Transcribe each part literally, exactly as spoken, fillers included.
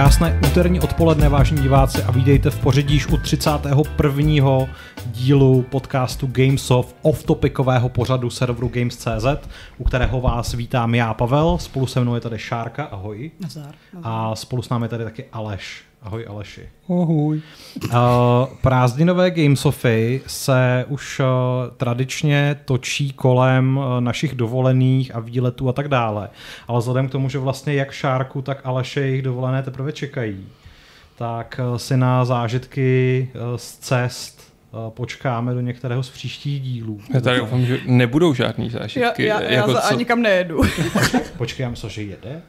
Krásné úterní odpoledne, vážení diváci, a vítejte v pořadí již u třicátého prvního dílu podcastu Games.cz, off-topicového pořadu serveru Games.cz, u kterého vás vítám já, Pavel, spolu se mnou je tady Šárka, ahoj. Nazar. A spolu s námi je tady taky Aleš. Ahoj, Aleši. Ahoj. Uh, prázdninové Gamesofy se už uh, tradičně točí kolem uh, našich dovolených a výletů a tak dále. Ale vzhledem k tomu, že vlastně jak Šárku, tak Aleše jejich dovolené teprve čekají, tak uh, si na zážitky uh, z cest počkáme do některého z příštích dílů. Já tady doufám, že nebudou žádný zážitky. Já, já, jako já za, nikam nejedu. Počkej, já myslím, že jedeš?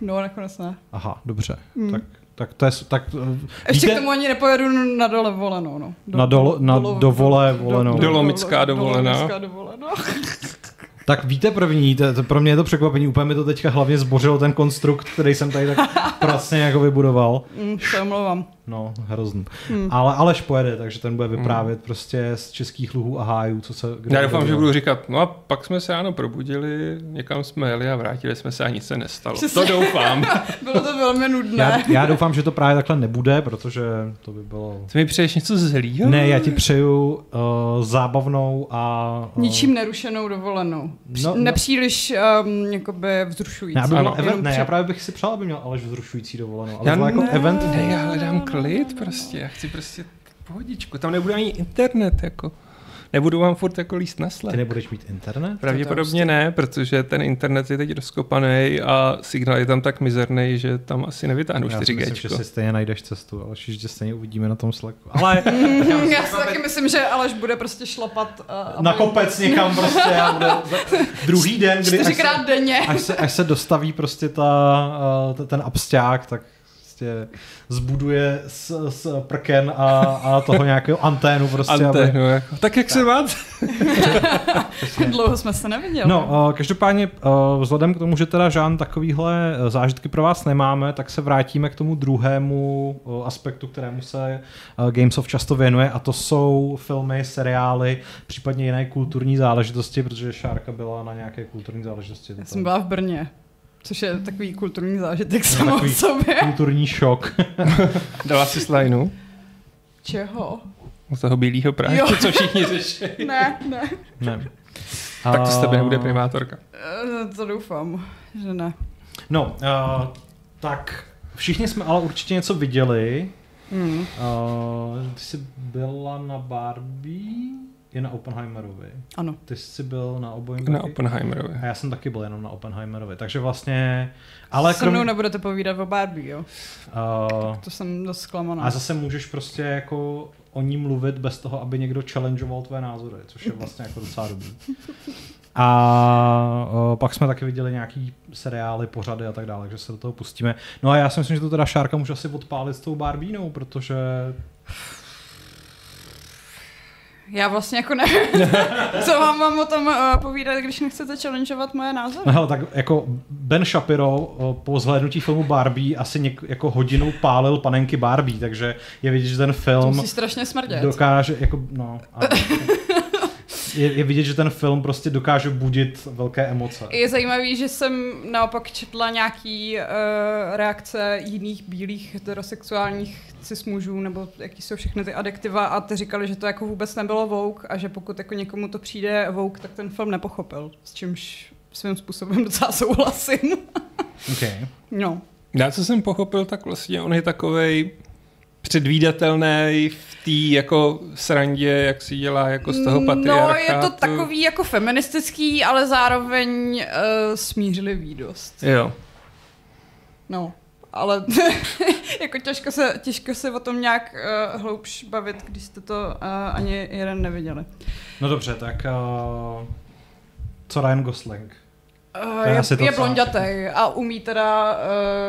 No, nakonec ne. Aha, dobře. Hmm. Tak Tak to je, tak, ještě víte, k tomu ani nepojedu na dole volenou. No. Do, na dole, na dolo, dovole volenou. Dolomická dovolená. Dolomická dovolená. Tak víte první, to, to, pro mě je to překvapení, úplně mi to teďka hlavně zbořilo ten konstrukt, který jsem tady tak pracně jako vybudoval. Mm, se omlouvám. No, hrozný. Mm. Ale Aleš pojede, takže ten bude vyprávět mm. prostě z českých luhů a hájů, co se... Já doufám, že budu říkat, no a pak jsme se ráno probudili, někam jsme jeli a vrátili jsme se a nic se nestalo. Přesně. To doufám. Bylo to velmi nudné. Já, já doufám, že to právě takhle nebude, protože to by bylo... Ty mi přeješ něco zlýho? Ne, já ti přeju uh, zábavnou a... Uh... ničím nerušenou dovolenou. Při, no, no. Nepříliš um, jakoby vzrušující. Ne, ano, event, ne při... já právě bych si přál, aby měl Aleš vzrušující dovolenou. Ale já ne, jako event... ne, já hledám klid prostě, já chci prostě pohodičku. Tam nebude ani internet, jako. Nebudu vám furt jako líst na sled. Ty nebudeš mít internet? Pravděpodobně ne, protože ten internet je teď rozkopaný a signál je tam tak mizerný, že tam asi nevytáhnu čtyři G. Já si myslím, že si stejně najdeš cestu, Aleš, že stejně uvidíme na tom Slacku. Ale... já, já si taky myslím, že Aleš bude prostě šlapat... Uh, na kopec někam prostě a bude... Druhý den, kdy... Čtyřikrát až se, denně. Až se, až se dostaví prostě ta, uh, ten absťák, tak... zbuduje s, s prken a, a toho nějakého anténu prostě. Anténu, aby... jako. Tak jak tak. Se máte? Dlouho jsme se neviděli. No, každopádně vzhledem k tomu, že teda žádný takovýhle zážitky pro vás nemáme, tak se vrátíme k tomu druhému aspektu, kterému se Gamesoft často věnuje, a to jsou filmy, seriály, případně jiné kulturní záležitosti, protože Šárka byla na nějaké kulturní záležitosti. Já jsem byla v Brně. Což je takový kulturní zážitek samo v sobě. Kulturní šok. Dala si slajnu? Čeho? Z toho bílýho prášku, co všichni řeší. Ne, ne. ne. A... tak to s tebe nebude primátorka. To doufám, že ne. No, uh, tak všichni jsme ale určitě něco viděli. Mm. Uh, ty jsi byla na Barbie... je na Oppenheimerovi. Ano. Ty jsi byl na obojím. Na Oppenheimerovi. A já jsem taky byl jenom na Oppenheimerovi. Takže vlastně... ale se mnou krom... nebudete povídat o Barbie, jo? Uh, to jsem dost zklamaná. A zase můžeš prostě jako o ní mluvit bez toho, aby někdo challengeoval tvé názory, což je vlastně jako docela dobrý. A uh, pak jsme taky viděli nějaký seriály, pořady a tak dále, takže se do toho pustíme. No a já si myslím, že to teda Šárka může asi odpálit s tou Barbinou, protože... já vlastně jako nevím, co vám mám o tom uh, povídat, když nechcete challengeovat moje názory. No hele, tak jako Ben Shapiro uh, po zhlédnutí filmu Barbie asi něk- jako hodinou pálil panenky Barbie, takže je vidět, že ten film... musí strašně smrdět. Dokáže, jako, no... ale, je, je vidět, že ten film prostě dokáže budit velké emoce. Je zajímavý, že jsem naopak četla nějaký uh, reakce jiných bílých heterosexuálních cis-mužů, nebo jaký jsou všechny ty adjektiva, a ty říkali, že to jako vůbec nebylo woke a že pokud jako někomu to přijde woke, tak ten film nepochopil, s čímž svým způsobem docela souhlasím. Okay. No. Já, co jsem pochopil, tak vlastně on je takovej... předvídatelný v té jako srandě, jak si dělá jako z toho patriarchátu. No, je to takový jako feministický, ale zároveň uh, smířlivý dost. Jo. No, ale jako těžko se, těžko se o tom nějak uh, hloubš bavit, když jste to uh, ani jeden neviděli. No dobře, tak uh, co Ryan Gosling? Uh, je je blonďatej a umí teda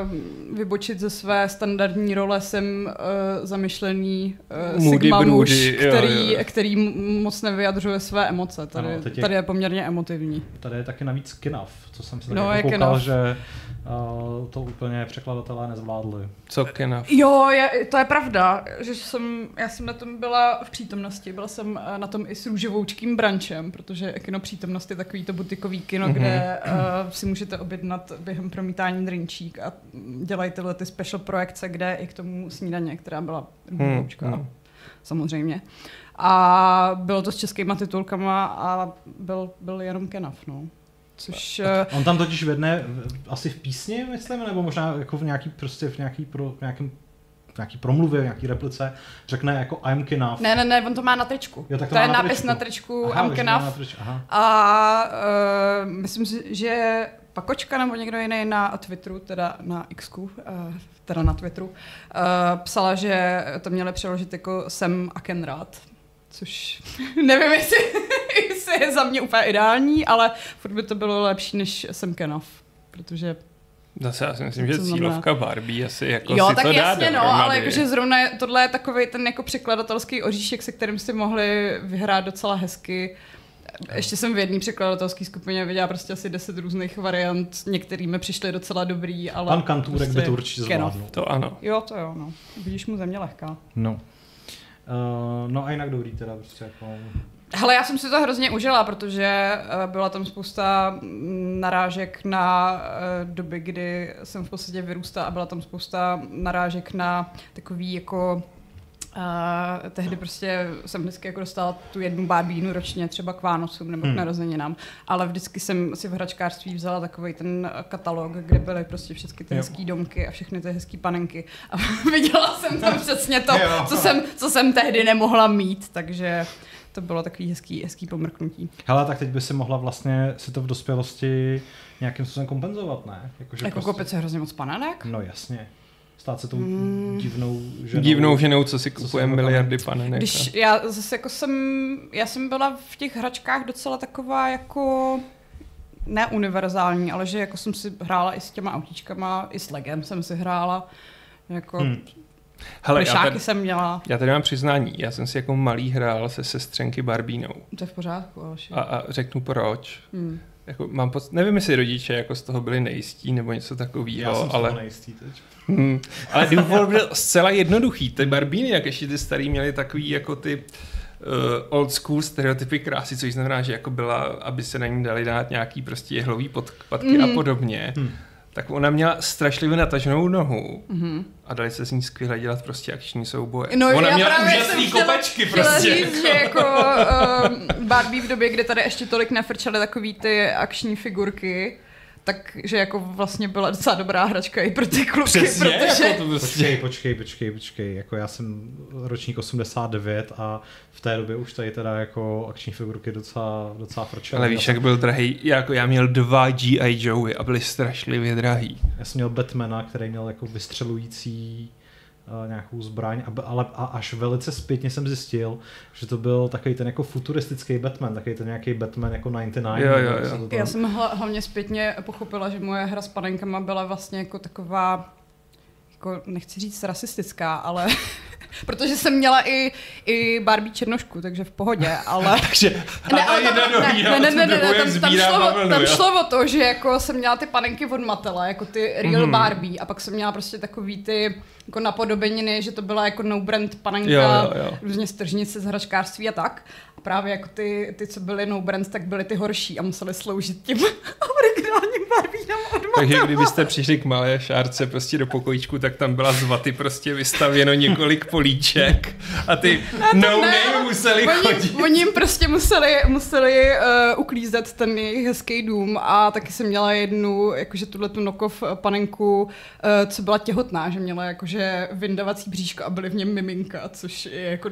uh, vybočit ze své standardní role sem uh, zamyšlený uh, sigma muž, který, jo, jo. který moc nevyjadřuje své emoce. Tady, ano, je, tady je poměrně emotivní. Tady je taky navíc Kenough, co jsem si tak no, koukal, že Uh, to úplně překladatelé nezvládli. Co Kenough? Jo, je, to je pravda, že jsem, já jsem na tom byla v přítomnosti, byla jsem na tom i s růžovoučkým brančem, protože Kino Přítomnost je takový to butikový kino, mm-hmm. kde uh, si můžete objednat během promítání drinčík a dělají tyhle ty special projekce, kde i k tomu snídaně, která byla růžovoučka, mm-hmm. samozřejmě. A bylo to s českýma titulkama a byl, byl jenom Kenough, no. Což, on tam totiž vedne asi v písni, myslím, nebo možná jako v nějaký prostě v nějaký pro, nějakým, nějaký promluvě, nějaký replice řekne jako I'm Kenough. Ne, ne, ne, on to má na tričku. Jo, to, to má je na nápis na tričku aha, I'm Kenough. A uh, myslím si, že Pakočka nebo někdo jiný na Twitteru, teda na Xku, uh, teda na Twitteru, uh, psala, že to měli přeložit jako Sem a Kenrad. Což nevím, jestli, jestli je za mě úplně ideální, ale furt by to bylo lepší, než jsem Kenough, protože... Zase já si myslím, že cílovka Barbie asi jako jo, si tak to jasně, dá no, ale jakože zrovna tohle je takovej ten jako překladatelský oříšek, se kterým si mohli vyhrát docela hezky. Ještě jsem v jedné překladatelské skupině viděla prostě asi deset různých variant, některý mi přišly docela dobrý, ale... Pan Kantůrek prostě by to určitě zvládl. To ano. Jo, to jo, no. Vidíš mu země lehká. No. Uh, no a jinak dobrý teda prostě jako... Hele, já jsem si to hrozně užila, protože uh, byla tam spousta narážek na uh, doby, kdy jsem v podstatě vyrůstala a byla tam spousta narážek na takový jako... Uh, tehdy prostě jsem vždycky jako dostala tu jednu bábínu ročně, třeba k Vánocům nebo hmm. k narozeninám, ale vždycky jsem si v hračkářství vzala takový ten katalog, kde byly prostě všechny ty hezký domky a všechny ty hezký panenky a viděla jsem tam přesně to, co jsem, co jsem tehdy nemohla mít, takže to bylo takový hezký, hezký pomrknutí. Hele, tak teď by si mohla vlastně si to v dospělosti nějakým způsobem kompenzovat, ne? Jako, že jako prostě... koupit se hrozně moc panenek? No jasně. Stát se tou divnou ženou. Divnou ženou, co si kupujeme miliardy panenek. Když já zase jako jsem, já jsem byla v těch hračkách docela taková jako ne univerzální, ale že jako jsem si hrála i s těma autíčkama, i s Legem jsem si hrála. Jako hmm. Hele, já tady, jsem měla. Já tady mám přiznání, já jsem si jako malý hrál se sestřenky Barbínou. To je v pořádku, Aleši. A, a řeknu proč. Hmm. Jako mám pod... Nevím, jestli rodiče jako z toho byli nejistí nebo něco takového, ale... nejistý teď. Hmm. Ale důvod byl zcela jednoduchý. Ty Barbíny, jak ještě ty starý, měly takový jako ty uh, old school stereotypy krásy, což znamená, že jako byla, aby se na ní dali dát nějaký prostě jehlový podpatky mm. a podobně. Mm. Tak ona měla strašlivě nataženou nohu mm-hmm. a dali se s ní skvěle dělat prostě akční souboje. No, ona měla úžasný kopačky prostě. Říct, že jako um, Barbie v době, kdy tady ještě tolik nefrčaly takový ty akční figurky, takže jako vlastně byla docela dobrá hračka i pro ty kluky, přesně, protože... Jako to prostě... Počkej, počkej, počkej, počkej, jako já jsem ročník osmdesát devět a v té době už tady teda jako akční figurky docela, docela frčely. Ale víš, jak byl drahý, jako já měl dva G I Joey a byly strašlivě drahý. Já jsem měl Batmana, který měl jako vystřelující nějakou zbraň, ale a až velice zpětně jsem zjistil, že to byl takový ten jako futuristický Batman, takový ten nějaký Batman jako devadesát devět. Jo, jo, jo. Já jsem hlavně zpětně pochopila, že moje hra s panenkama byla vlastně jako taková, jako nechci říct rasistická, ale protože jsem měla i, i Barbie černošku, takže v pohodě, ale... takže... Ne, ale tam, ne, ne, ne, ne, ne, ne tam, tam, šlo, tam šlo o to, že jako jsem měla ty panenky od Matela, jako ty real mm. Barbie, a pak jsem měla prostě takový ty jako napodobeniny, že to byla jako no-brand panenka, jo, jo, jo. různě stržnice z hračkářství a tak. A právě jako ty, ty co byly no-brands, tak byly ty horší a museli sloužit těm originálním Barbínám od Matela. Takže kdybyste přišli k malé Šárce prostě do pokojíčku, tak tam byla z vaty prostě vystavěno několik políček a ty no-name museli oni, chodit. Oni jim prostě museli, museli uh, uklízet ten jejich hezký dům a taky jsem měla jednu, jakože tuhletu nokov panenku, uh, co byla těhotná, že měla jakože že vyndavací bříško a byly v něm miminka, což je jako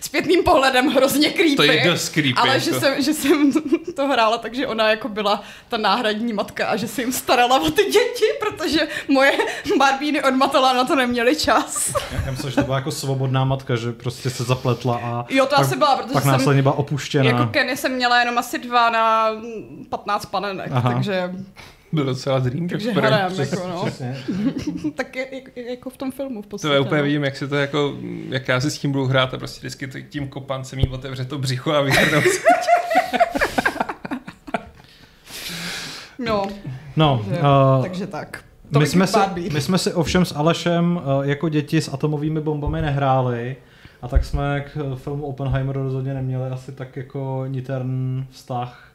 zpětným pohledem hrozně creepy. To je dost creepy. Ale že jsem, že jsem to hrála, takže ona jako byla ta náhradní matka a že se jim starala o ty děti, protože moje Barbíny od Matela na to neměly čas. Já myslím, že to byla jako svobodná matka, že prostě se zapletla a jo, to pak, asi byla, protože pak následně byla opuštěna. Jako Kenny jsem měla jenom asi dva na patnáct panenek, aha. takže... Bylo celá zrým. Takže hrajem, jako no. Tak je, jako v tom filmu v podstatě. To já úplně vidím, jak se to jako, jak já si s tím budu hrát a prostě vždycky tím kopancem jí otevře to břicho a vyhrnou se. No, No, že, uh, takže tak. My jsme, si, my jsme si ovšem s Alešem jako děti s atomovými bombami nehráli a tak jsme k filmu Oppenheimer rozhodně neměli asi tak jako niterný vztah,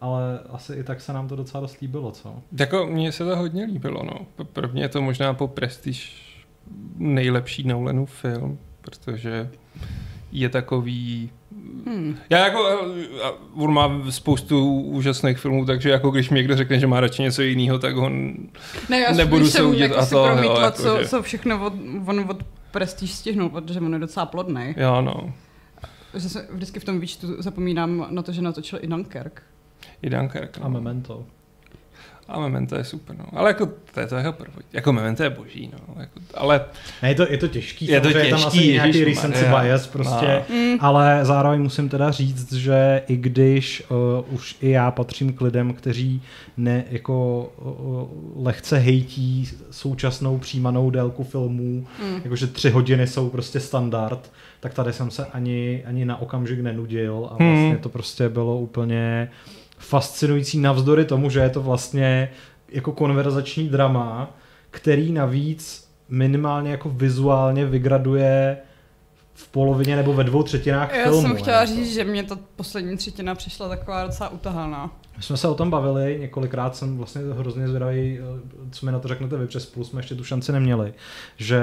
ale asi i tak se nám to docela dost líbilo, co? Jako mně se to hodně líbilo, no. Pro mě je to možná po prestiž nejlepší Nolanův film, protože je takový... Hmm. Já jako, on má spoustu úžasných filmů, takže jako když mi někdo řekne, že má radši něco jiného, tak ho ne, nebudu soudit jako a to. Ne, já jako co, co všechno od, on od Prestige stihnul, protože on je docela plodnej. Jo, no. Že se vždycky v tom výčtu zapomínám na to, že natočil i Dunkirk. I Dunkirk. No. A Memento. A Memento je super, no. Ale jako to je to jeho první. Jako Memento je boží, no. Jako, ale... Ne, je to, je to těžký. Je to těžký, je tam asi ježiš, nějaký recency bias prostě. No. Ale zároveň musím teda říct, že i když uh, už i já patřím k lidem, kteří ne, jako uh, lehce hejtí současnou přijímanou délku filmů, mm. jakože tři hodiny jsou prostě standard, tak tady jsem se ani, ani na okamžik nenudil a vlastně mm. to prostě bylo úplně... fascinující navzdory tomu, že je to vlastně jako konverzační drama, který navíc minimálně jako vizuálně vygraduje v polovině nebo ve dvou třetinách já filmu. Já jsem chtěla říct, že mě ta poslední třetina přišla taková docela utahaná. My jsme se o tom bavili, několikrát jsem vlastně hrozně zvědavý, co mi na to řeknete vy, přes plus jsme ještě tu šanci neměli, že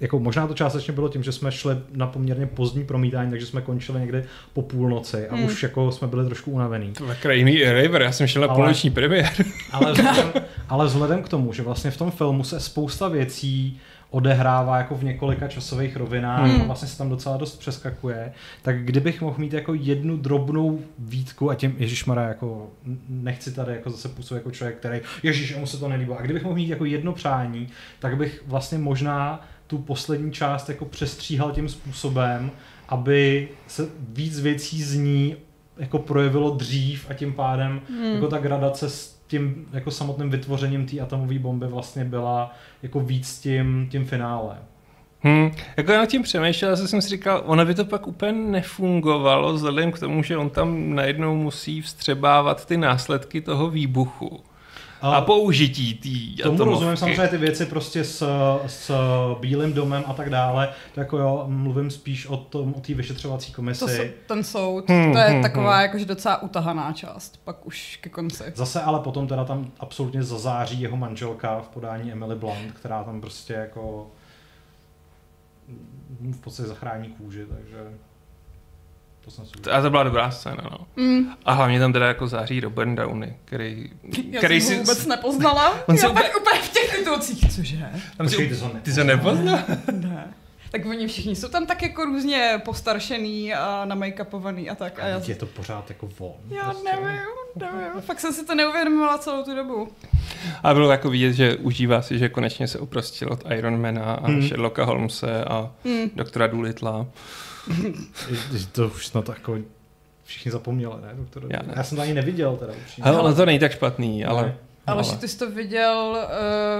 jako možná to částečně bylo tím, že jsme šli na poměrně pozdní promítání, takže jsme končili někdy po půlnoci a hmm. už jako jsme byli trošku unavený. To je krajný raver, já jsem šel na půlnoční premiér. Ale, ale vzhledem k tomu, že vlastně v tom filmu se spousta věcí odehrává jako v několika časových rovinách hmm. a vlastně se tam docela dost přeskakuje, tak kdybych mohl mít jako jednu drobnou výtku a tím ježišmarja jako nechci tady jako zase působit jako člověk, který ježiš, mu se to nelíbilo. A kdybych mohl mít jako jedno přání, tak bych vlastně možná tu poslední část jako přestříhal tím způsobem, aby se víc věcí z ní jako projevilo dřív a tím pádem hmm. jako ta gradace tím jako samotným vytvořením té atomové bomby vlastně byla jako víc tím, tím finále. Hmm, jako já tím přemýšlel, že jsem si říkal, ono by to pak úplně nefungovalo vzhledem k tomu, že on tam najednou musí vstřebávat ty následky toho výbuchu. A, a použití té atomovky. Tomu rozumím, samozřejmě ty věci prostě s, s Bílým domem a tak dále. To jako jo, mluvím spíš o tom, o té vyšetřovací komisi. To jsou, ten soud, hmm, to je hmm, taková hmm. jakože docela utahaná část, pak už ke konci. Zase ale potom teda tam absolutně zazáří jeho manželka v podání Emily Blunt, která tam prostě jako v podstatě zachrání kůži, takže... To a to byla dobrá scéna, no. Mm. A hlavně tam teda jako září Robert Downey, který... Já který jsem si... vůbec nepoznala. On já úplně úplně v těch titulcích, cože? Počkej, ty, u... ty se nepoznala? Ne, ne. Tak oni všichni jsou tam tak jako různě postaršený a namejkapovaný a tak. A já... Je to pořád jako von. Já prostě. nevím, nevím. Fakt jsem si to neuvědomila celou tu dobu. A bylo jako vidět, že užívá si, že konečně se oprostil od Ironmana a hmm. Sherlocka Holmese a hmm. doktora Doolittla. To už snad jako všichni zapomněli, ne, doktore? Já, ne. Já jsem to ani neviděl teda určitě. Ale, ale to není tak špatný, ale... ale... Aleši, ty jsi to viděl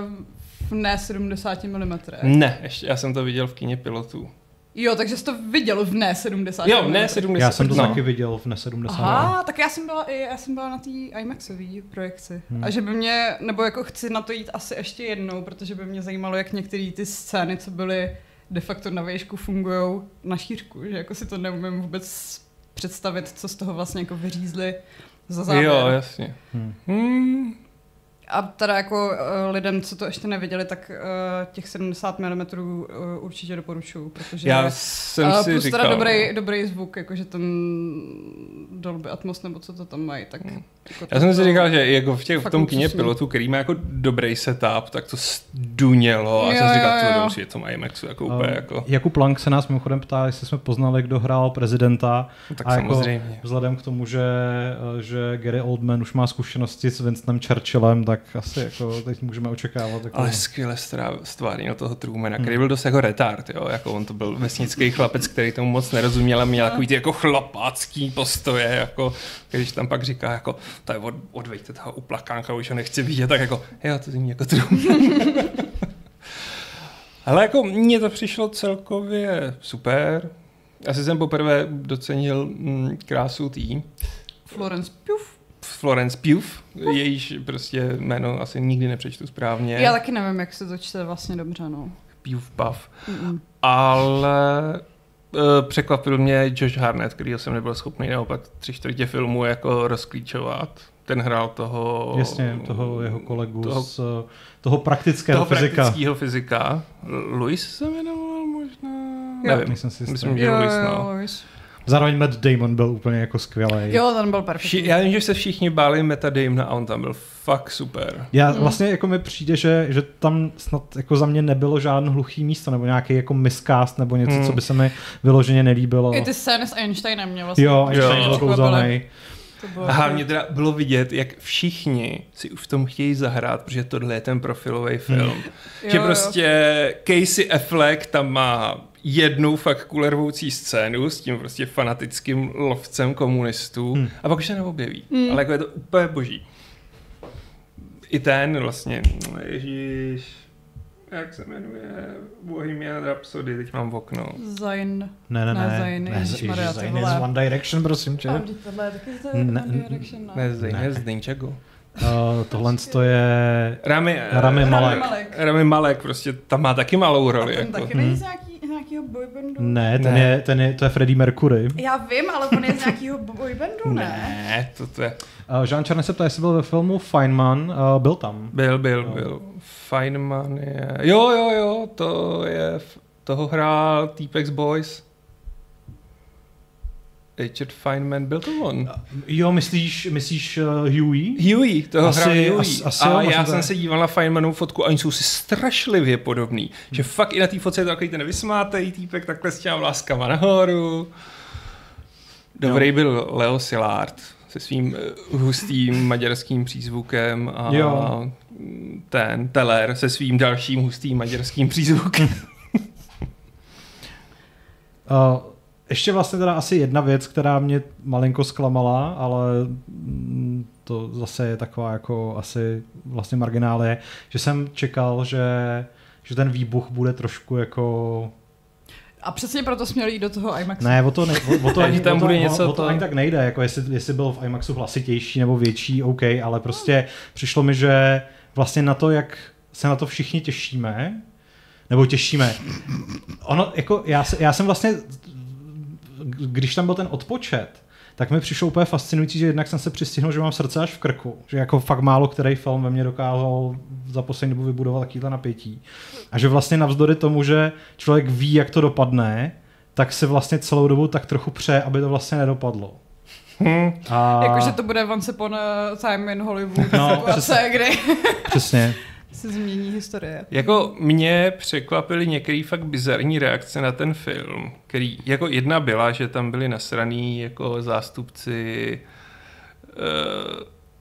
uh, v ne sedmdesáti milimetrech. Ne, ještě, já jsem to viděl v kině pilotů. Jo, takže jsi to viděl v ne sedmdesáti. Jo, v ne sedmdesáti. Já jsem to no. taky viděl v ne sedmdesáti. Aha, tak já jsem byla, i, já jsem byla na té IMAXové projekci. Hmm. A že by mě, nebo jako chci na to jít asi ještě jednou, protože by mě zajímalo, jak některé ty scény, co byly de facto na výšku fungujou na šířku, že jako si to neumím vůbec představit, co z toho vlastně jako vyřízli za závěr. Jo, jasně. Hmm. Hmm. A teda jako lidem, co to ještě neviděli, tak těch sedmdesát milimetrů určitě doporučuji, protože já jsem si plus říkal, teda dobrý, dobrý zvuk, jakože ten Dolby Atmos nebo co to tam mají, tak... Hmm. Jako já jsem si říkal, že jako v, těch, v tom kině pilotů, který má jako dobrý setup, tak to stunělo a jo, jsem si říkal, jo, jo. to je to má IMAXu, jako úplně um, jako... Jakub Lang se nás mimochodem ptá, jestli jsme poznali, kdo hrál prezidenta. No, tak a samozřejmě. Jako vzhledem k tomu, že, že Gary Oldman už má zkušenosti s Winstonem Churchillem, tak asi jako teď můžeme očekávat. Jako... Ale skvěle stvárnil toho Trumana, který byl dost jako retard, jo? Jako on to byl vesnický chlapec, který tomu moc nerozuměl a měl takový ty jako chlapácký postoje, jako když tam pak říká jako tady od, odvejte toho uplakánka, už ho nechci vidět, tak jako jo, to zní jako Truman. Ale jako mně to přišlo celkově super. Asi jsem poprvé docenil mm, krásu tý. Florence Pugh. Florence Pugh, jejíž prostě jméno asi nikdy nepřečtu správně. Já taky nevím, jak se to čte vlastně dobře, no. Pugh, Puff. Mm-mm. Ale... překvapil mě Josh Hartnett, kterýho jsem nebyl schopný naopak tři čtvrtě filmu jako rozklíčovat. Ten hrál toho... Jasně, toho jeho kolegu toho, z toho praktického toho fyzika. Toho praktického fyzika. Luis se jmenoval možná? Jo. Nevím, si myslím, že Luis, no. Luis. Zároveň Matt Damon byl úplně jako skvělej. Jo, ten byl perfektní. Já vím, že se všichni báli Matta Damona a on tam byl fakt super. Já vlastně jako mi přijde, že, že tam snad jako za mě nebylo žádné hluchý místo nebo nějaký jako miscast nebo něco, mm. co by se mi vyloženě nelíbilo. I ty scény s Einsteinem mě vlastně. Jo, Einstein byl kouzelnej. A hlavně teda bylo vidět, jak všichni si už v tom chtějí zahrát, protože tohle je ten profilový film. Hmm. Že jo, prostě jo. Casey Affleck tam má jednou fakt kulervoucí scénu s tím prostě fanatickým lovcem komunistů hmm. a pak už se neobjeví. Hmm. Ale jako je to úplně boží. I ten vlastně, ježíš, jak se jmenuje, Bohemian Rhapsody, teď mám v okno. Zayn. Ne, ne, ne. Zayn je z One Direction, prosím tě. A tohle je taky z One Direction, no. Ne, Zayn je z Dynčagu. Uh, tohle to je Rami, Rami Malek. Malek. Rami Malek, prostě tam má taky malou roli. A ten jako. Taky není z nějaký, nějakýho boybandu? Ne, ten ne. Je, ten je, to je Freddie Mercury. Já vím, ale on je z nějakýho boybandu, ne? Ne, to, to je... Uh, Jean Charne se ptá, jestli byl ve filmu Feynman, uh, byl tam. Byl, byl, no. byl. Feynman je... Jo, jo, jo, to je... Toho hrál T-Pex Boys. Richard Feynman, byl to on? Jo, myslíš, myslíš uh, Huey? Huey, toho asi, hrál Huey. As, asi, a jo, já jsem se díval na Feynmanovu fotku a oni jsou si strašlivě podobný. Hmm. Že fakt i na té fotce je to takový ten vysmátej týpek takhle s těma vláskama nahoru. Dobrý jo. Byl Leo Szilárd se svým hustým maďarským přízvukem a jo. Ten Teller se svým dalším hustým maďarským přízvukem. uh. Ještě vlastně teda asi jedna věc, která mě malinko zklamala, ale to zase je taková jako asi vlastně marginálie, že jsem čekal, že, že ten výbuch bude trošku jako... A přesně proto jsme jít do toho IMAXu. Ne, o to, ne, o, o to, ani, tam o to, bude něco o to ani tak nejde, jako jestli, jestli byl v IMAXu hlasitější nebo větší, OK, ale prostě přišlo mi, že vlastně na to, jak se na to všichni těšíme, nebo těšíme, ono jako já, já jsem vlastně... Když tam byl ten odpočet, tak mi přišlo úplně fascinující, že jednak jsem se přistihnul, že mám srdce až v krku. Že jako fakt málo který film ve mně dokázal za poslední dobu vybudovat takovýhle napětí. A že vlastně navzdory tomu, že člověk ví, jak to dopadne, tak se vlastně celou dobu tak trochu pře, aby to vlastně nedopadlo. Hmm. A... Jakože to bude Once Upon a Time in Hollywood. No, přesně. Kdy... přesně. Se změní historie. Jako mě překvapily některé fakt bizarní reakce na ten film, který jako jedna byla, že tam byli nasraný jako zástupci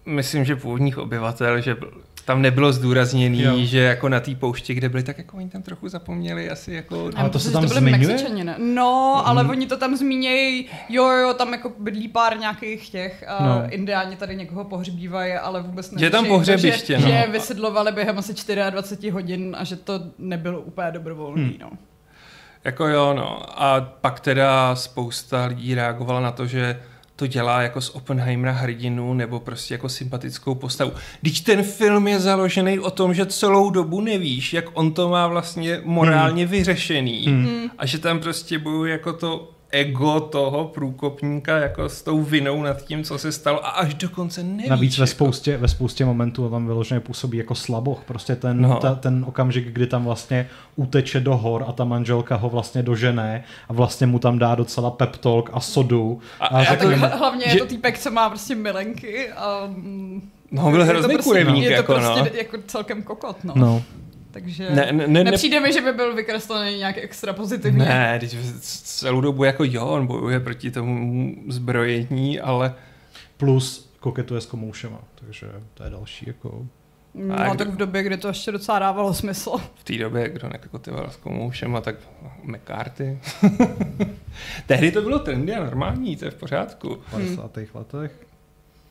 uh, myslím, že původních obyvatel, že tam nebylo zdůrazněný, jo. Že jako na té poušti, kde byli, tak jako oni tam trochu zapomněli asi jako... Ale to se tam zmiňuje? No, ale mm. oni to tam zmínějí, jo, jo, tam jako bydlí pár nějakých těch a no. Indiáni tady někoho pohřbívají, ale vůbec nevěří. Je tam pohřebiště, to, že, no. Že vysedlovali během asi dvacet čtyři hodin a že to nebylo úplně dobrovolný, hmm. no. Jako jo, no. A pak teda spousta lidí reagovala na to, že to dělá jako z Oppenheimera hrdinu nebo prostě jako sympatickou postavu. Vždyť ten film je založený o tom, že celou dobu nevíš, jak on to má vlastně morálně hmm. vyřešený hmm. a že tam prostě bojuje jako to ego toho průkopníka jako s tou vinou nad tím, co se stalo a až dokonce nevíš. Navíc ve spoustě, ve spoustě momentů tam vyloženě působí jako slaboch. Prostě ten, no. ta, ten okamžik, kdy tam vlastně uteče do hor a ta manželka ho vlastně dožene a vlastně mu tam dá docela pep talk a sodu. A, a, a řekne, to, hlavně že... je to týpek, co má prostě milenky a no, on byl hrozný kurevník. Je to prostě, no. Je to prostě no. jako celkem kokot, no. no. Takže ne, ne, ne, nepřijde mi, že by byl vykreslený nějak extra pozitivně. Ne, teď celou dobu jako jo, on bojuje proti tomu zbrojení, ale... Plus koketuje s komoušema, takže to je další jako... No a tak v době, kdy to ještě docela dávalo smysl. V té době, kdo nekokotoval s komoušema, tak McCarthy. Tehdy to bylo trendy a normální, to je v pořádku. V padesátých hmm. letech?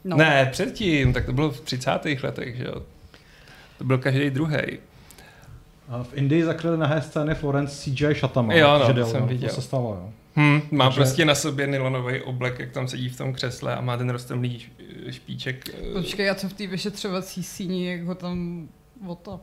No. Ne, předtím, tak to bylo v třicátých letech, že jo. To byl každý druhý. A v Indii zakryli nahé scény Florence C G I šatama. Jo, no, jsem viděl. To se stalo, jo. Hmm, má takže... prostě na sobě nylonový oblek, jak tam sedí v tom křesle a má ten rostomlý špiček. Počkej, a co v té vyšetřovací síni, jak ho tam o to...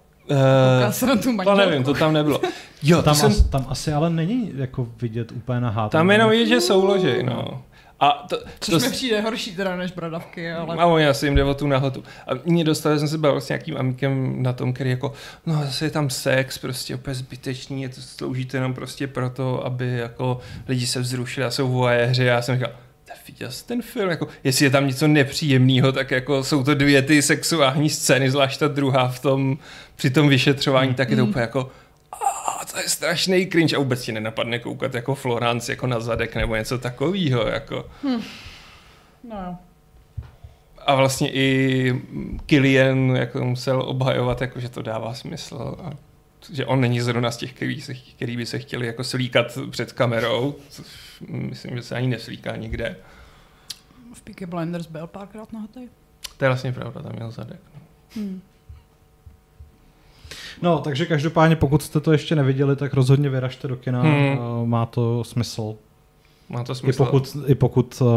Uh, to manželku. Nevím, to tam nebylo. Jo, tam, jsem... as, tam asi ale není jako vidět úplně na hátu. Tam jenom vidět, že souloží, no. A to, což to mi přijde horší teda než bradavky, ale... A oni asi jim jde o tu nahotu. A mě dostali, jsem se bavil s nějakým amíkem na tom, který jako, no zase je tam sex, prostě opět zbytečný, je to sloužíte jenom prostě proto, aby jako lidi se vzrušili a jsou voajeři. Já jsem říkal, viděl jsi ten film, jako, jestli je tam něco nepříjemného, tak jako jsou to dvě ty sexuální scény, zvlášť ta druhá v tom, při tom vyšetřování, mm. tak je to úplně jako a to je strašný cringe a vůbec ti nenapadne koukat jako Florence jako na zadek nebo něco takového. Jako. Hmm. No. A vlastně i Killian jako musel obhajovat, jako, že to dává smysl a že on není zrovna z těch, který, se, který by se chtěli jako slíkat před kamerou, což myslím, že se ani neslíká nikde. V Peaky Blinders byl párkrát nahatej. To je vlastně pravda, tam měl zadek. Hmm. No, takže každopádně, pokud jste to ještě neviděli, tak rozhodně vyražte do kina, hmm. má to smysl. Má to smysl. I pokud, i pokud uh,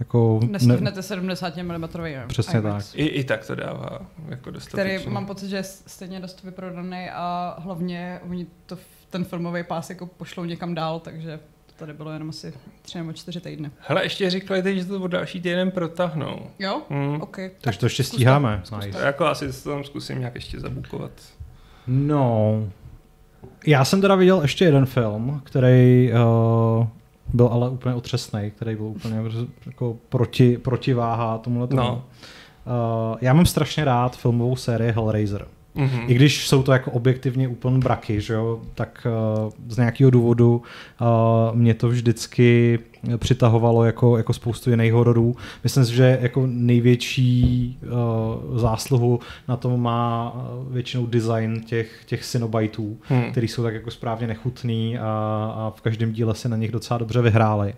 jako... Nestihnete ne... sedmdesát milimetrů. Přesně IMAX. Tak. I, I tak to dává jako dostatečný. Který mám pocit, že je stejně dost vyprodaný a hlavně oni to, ten filmový pás jako pošlou někam dál, takže tady bylo jenom asi tři nebo čtyři týdny. Hele, ještě říkali, že to další týden protahnou. Jo? Hmm. OK. Takže tak to ještě zkus stíháme. Zkus nice. Jako asi to tam zkusím nějak ještě zabukovat. No. Já jsem teda viděl ještě jeden film, který... Uh, byl ale úplně otřesnej, který byl úplně jako proti, protiváha tomuhle tomu. No. Uh, já mám strašně rád filmovou sérii Hellraiser. Mm-hmm. I když jsou to jako objektivně úplně braky, že jo, tak uh, z nějakého důvodu uh, mě to vždycky přitahovalo jako, jako spoustu jiných hororů. Myslím si, že jako největší uh, zásluhu na tom má většinou design těch, těch Cynobitů, hmm. který jsou tak jako správně nechutný a, a v každém díle se na nich docela dobře vyhráli.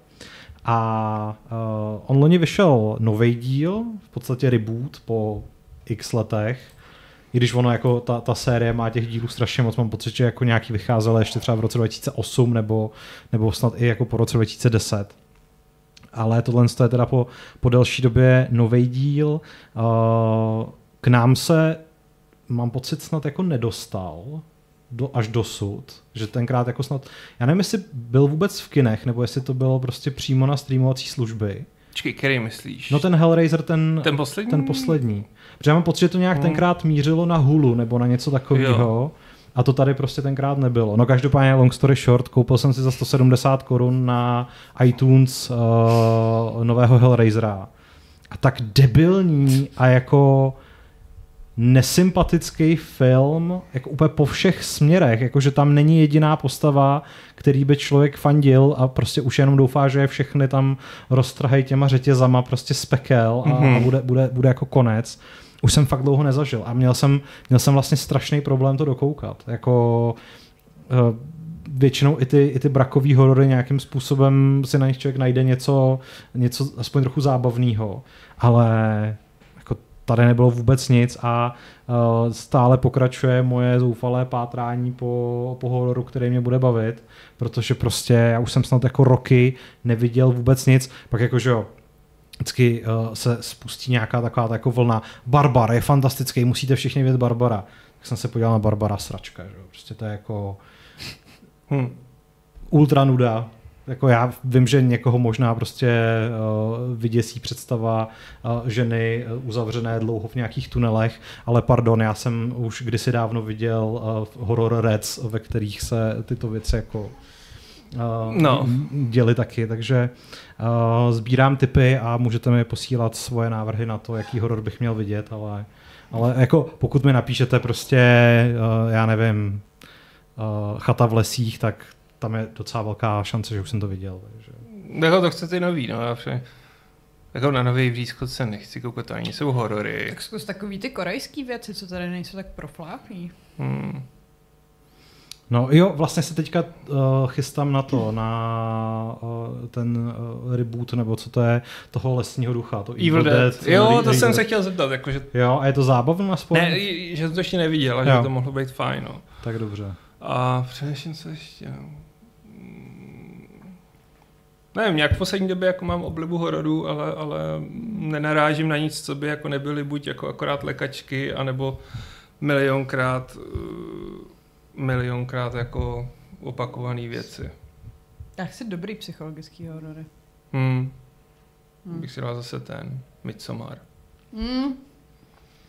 A uh, on loni vyšel nový díl, v podstatě reboot po x letech. I když ono jako ta, ta série má těch dílů strašně moc, mám pocit, že jako nějaký vycházelo ještě třeba v roce dva tisíce osm nebo, nebo snad i jako po roce dva tisíce deset. Ale tohle je teda po, po delší době novej díl. K nám se, mám pocit, snad jako nedostal do, až dosud, že tenkrát jako snad, já nevím, jestli byl vůbec v kinech, nebo jestli to bylo prostě přímo na streamovací služby. Čekaj, který myslíš? No ten Hellraiser, ten, ten poslední. Ten poslední. Protože já mám pocit, že to nějak hmm. tenkrát mířilo na Hulu nebo na něco takového a to tady prostě tenkrát nebylo. No každopádně long story short, koupil jsem si za sto sedmdesát korun na iTunes uh, nového Hellraisera. A tak debilní a jako nesympatický film, jako úplně po všech směrech, jakože tam není jediná postava, který by člověk fandil a prostě už jenom doufá, že je všechny tam roztrhají těma řetězama prostě z pekel a, mm-hmm. a bude, bude, bude jako konec. Už jsem fakt dlouho nezažil a měl jsem, měl jsem vlastně strašný problém to dokoukat. Jako většinou i ty, i ty brakový horory nějakým způsobem si na nich člověk najde něco, něco aspoň trochu zábavného, ale tady nebylo vůbec nic a uh, stále pokračuje moje zoufalé pátrání po, po hororu, který mě bude bavit, protože prostě já už jsem snad jako roky neviděl vůbec nic, pak jakože jo, vždycky uh, se spustí nějaká taková ta jako vlna. Barbara je fantastický, musíte všichni vidět Barbara. Tak jsem se podíval na Barbara, sračka, že? Prostě to je jako hmm. ultra nuda. Jako já vím, že někoho možná prostě uh, vyděsí představa uh, ženy uzavřené dlouho v nějakých tunelech, ale pardon, já jsem už kdysi dávno viděl uh, horor rec, ve kterých se tyto věci jako uh, no. děly taky, takže uh, sbírám tipy a můžete mi posílat svoje návrhy na to, jaký horor bych měl vidět, ale, ale jako pokud mi napíšete prostě, uh, já nevím, uh, Chata v lesích, tak tam je docela velká šance, že už jsem to viděl. Takže... Jako to chcete nový, no. Já vše... Jako na nový vřízko se nechci koukat, to ani jsou horory. Tak zkus takový ty korejský věci, co tady nejsou tak proflápný. Hmm. No jo, vlastně se teďka uh, chystám na to, hmm. na uh, ten uh, reboot, nebo co to je, toho lesního ducha, to Evil Dead. Dead jo, to Re- jsem Re- se chtěl zeptat. Jako, že... Jo, a je to zábavné aspoň? Ne, že jsem to ještě neviděl, ale jo. Že to mohlo být fajn. No. Tak dobře. A přeneším se ještě... Nevím, nějak v poslední době jako mám oblibu hororu, ale, ale nenarážím na nic, co by jako nebyly buď jako akorát lékačky, anebo milionkrát, milionkrát jako opakované věci. Tak si dobrý psychologický horory. Hmm. Hmm. Bych si dal zase ten Midsommar. Hmm.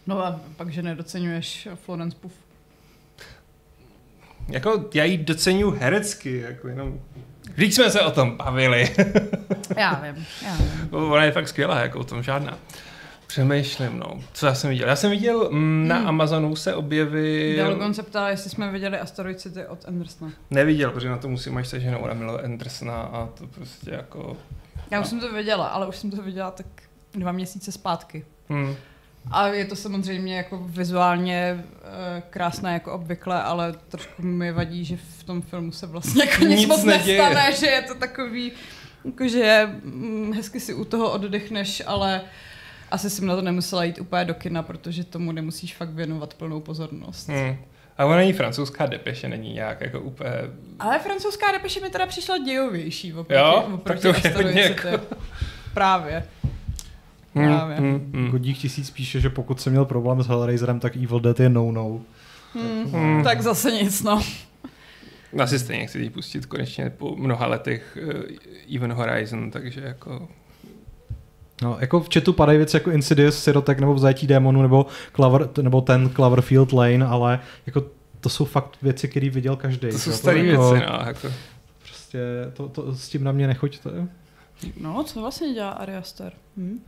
No a pak, že nedoceňuješ Florence Pugh. Jako já ji doceňuji herecky, jako jenom... Vždyť jsme se o tom bavili. Já vím, já vím. Ona je fakt skvělá, jako o tom žádná. Přemýšlím, no. Co já jsem viděl? Já jsem viděl, mm, na hmm. Amazonu se objeví... Dialogon se ptá, jestli jsme viděli Asteroid City od Andersona. Neviděl, protože na to musím až seženou, ona miluje Andersona a to prostě jako... Já už no. jsem to viděla, ale už jsem to viděla tak dva měsíce zpátky. Hmm. A je to samozřejmě jako vizuálně e, krásné jako obvykle, ale trošku mi vadí, že v tom filmu se vlastně jako nic, nic moc neděje. Nestane, že je to takový, jako že hm, hezky si u toho oddechneš, ale asi jsem na to nemusela jít úplně do kina, protože tomu nemusíš fakt věnovat plnou pozornost. Hmm. A ona není Francouzská depeše, není nějak jako úplně... Ale Francouzská depeše mi teda přišla dějovější oproti, jo? Oproti Asteroid City. Právě. Právě. Mm, mm, mm. Godík tisíc píše, že pokud jsem měl problém s Hellraiserem, tak Evil Dead je no-no. Mm, mm. Tak zase nic, no. Asi stejně chci pustit konečně po mnoha letech uh, Even Horizon, takže jako... No, jako v chatu padají věci jako Insidious, Sirotek, nebo Vzajetí démonů, nebo, Clover, nebo ten Cloverfield Lane, ale jako to jsou fakt věci, které viděl každý. To jsou staré věci, no. Jako... Prostě to, to, s tím na mě nechoďte. No, co vlastně dělá Ari Aster? Hm?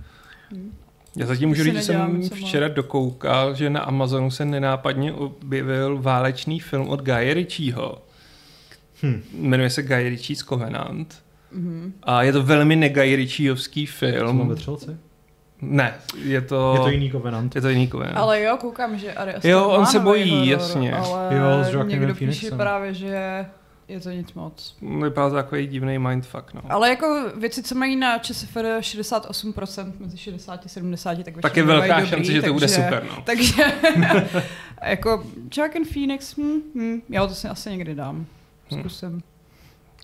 Hm. Já zatím můžu říct, že jsem včera dokoukal, že na Amazonu se nenápadně objevil válečný film od Guy Ritchieho. Hm. Jmenuje se Guy Ritchie's Covenant. Hm. A je to velmi ne-Guy Ritchieovský film. Jsme ve Třelci? Ne, je to... Je to jiný Covenant. Je to jiný Covenant. Ale jo, koukám, že Ari Aster... Jo, on se bojí, horor, jasně. Ale jo, s někdo píše právě, že... Je to nic moc. Vypadá to takový divný mindfuck, no. Ale jako věci, co mají na ČSFD šedesát osm procent, mezi šedesát a sedmdesát, tak, tak je velká šance, že to bude super, no. Takže jako Jack and Phoenix, hm, hm, já to si asi někdy dám. Zkusím. Hmm.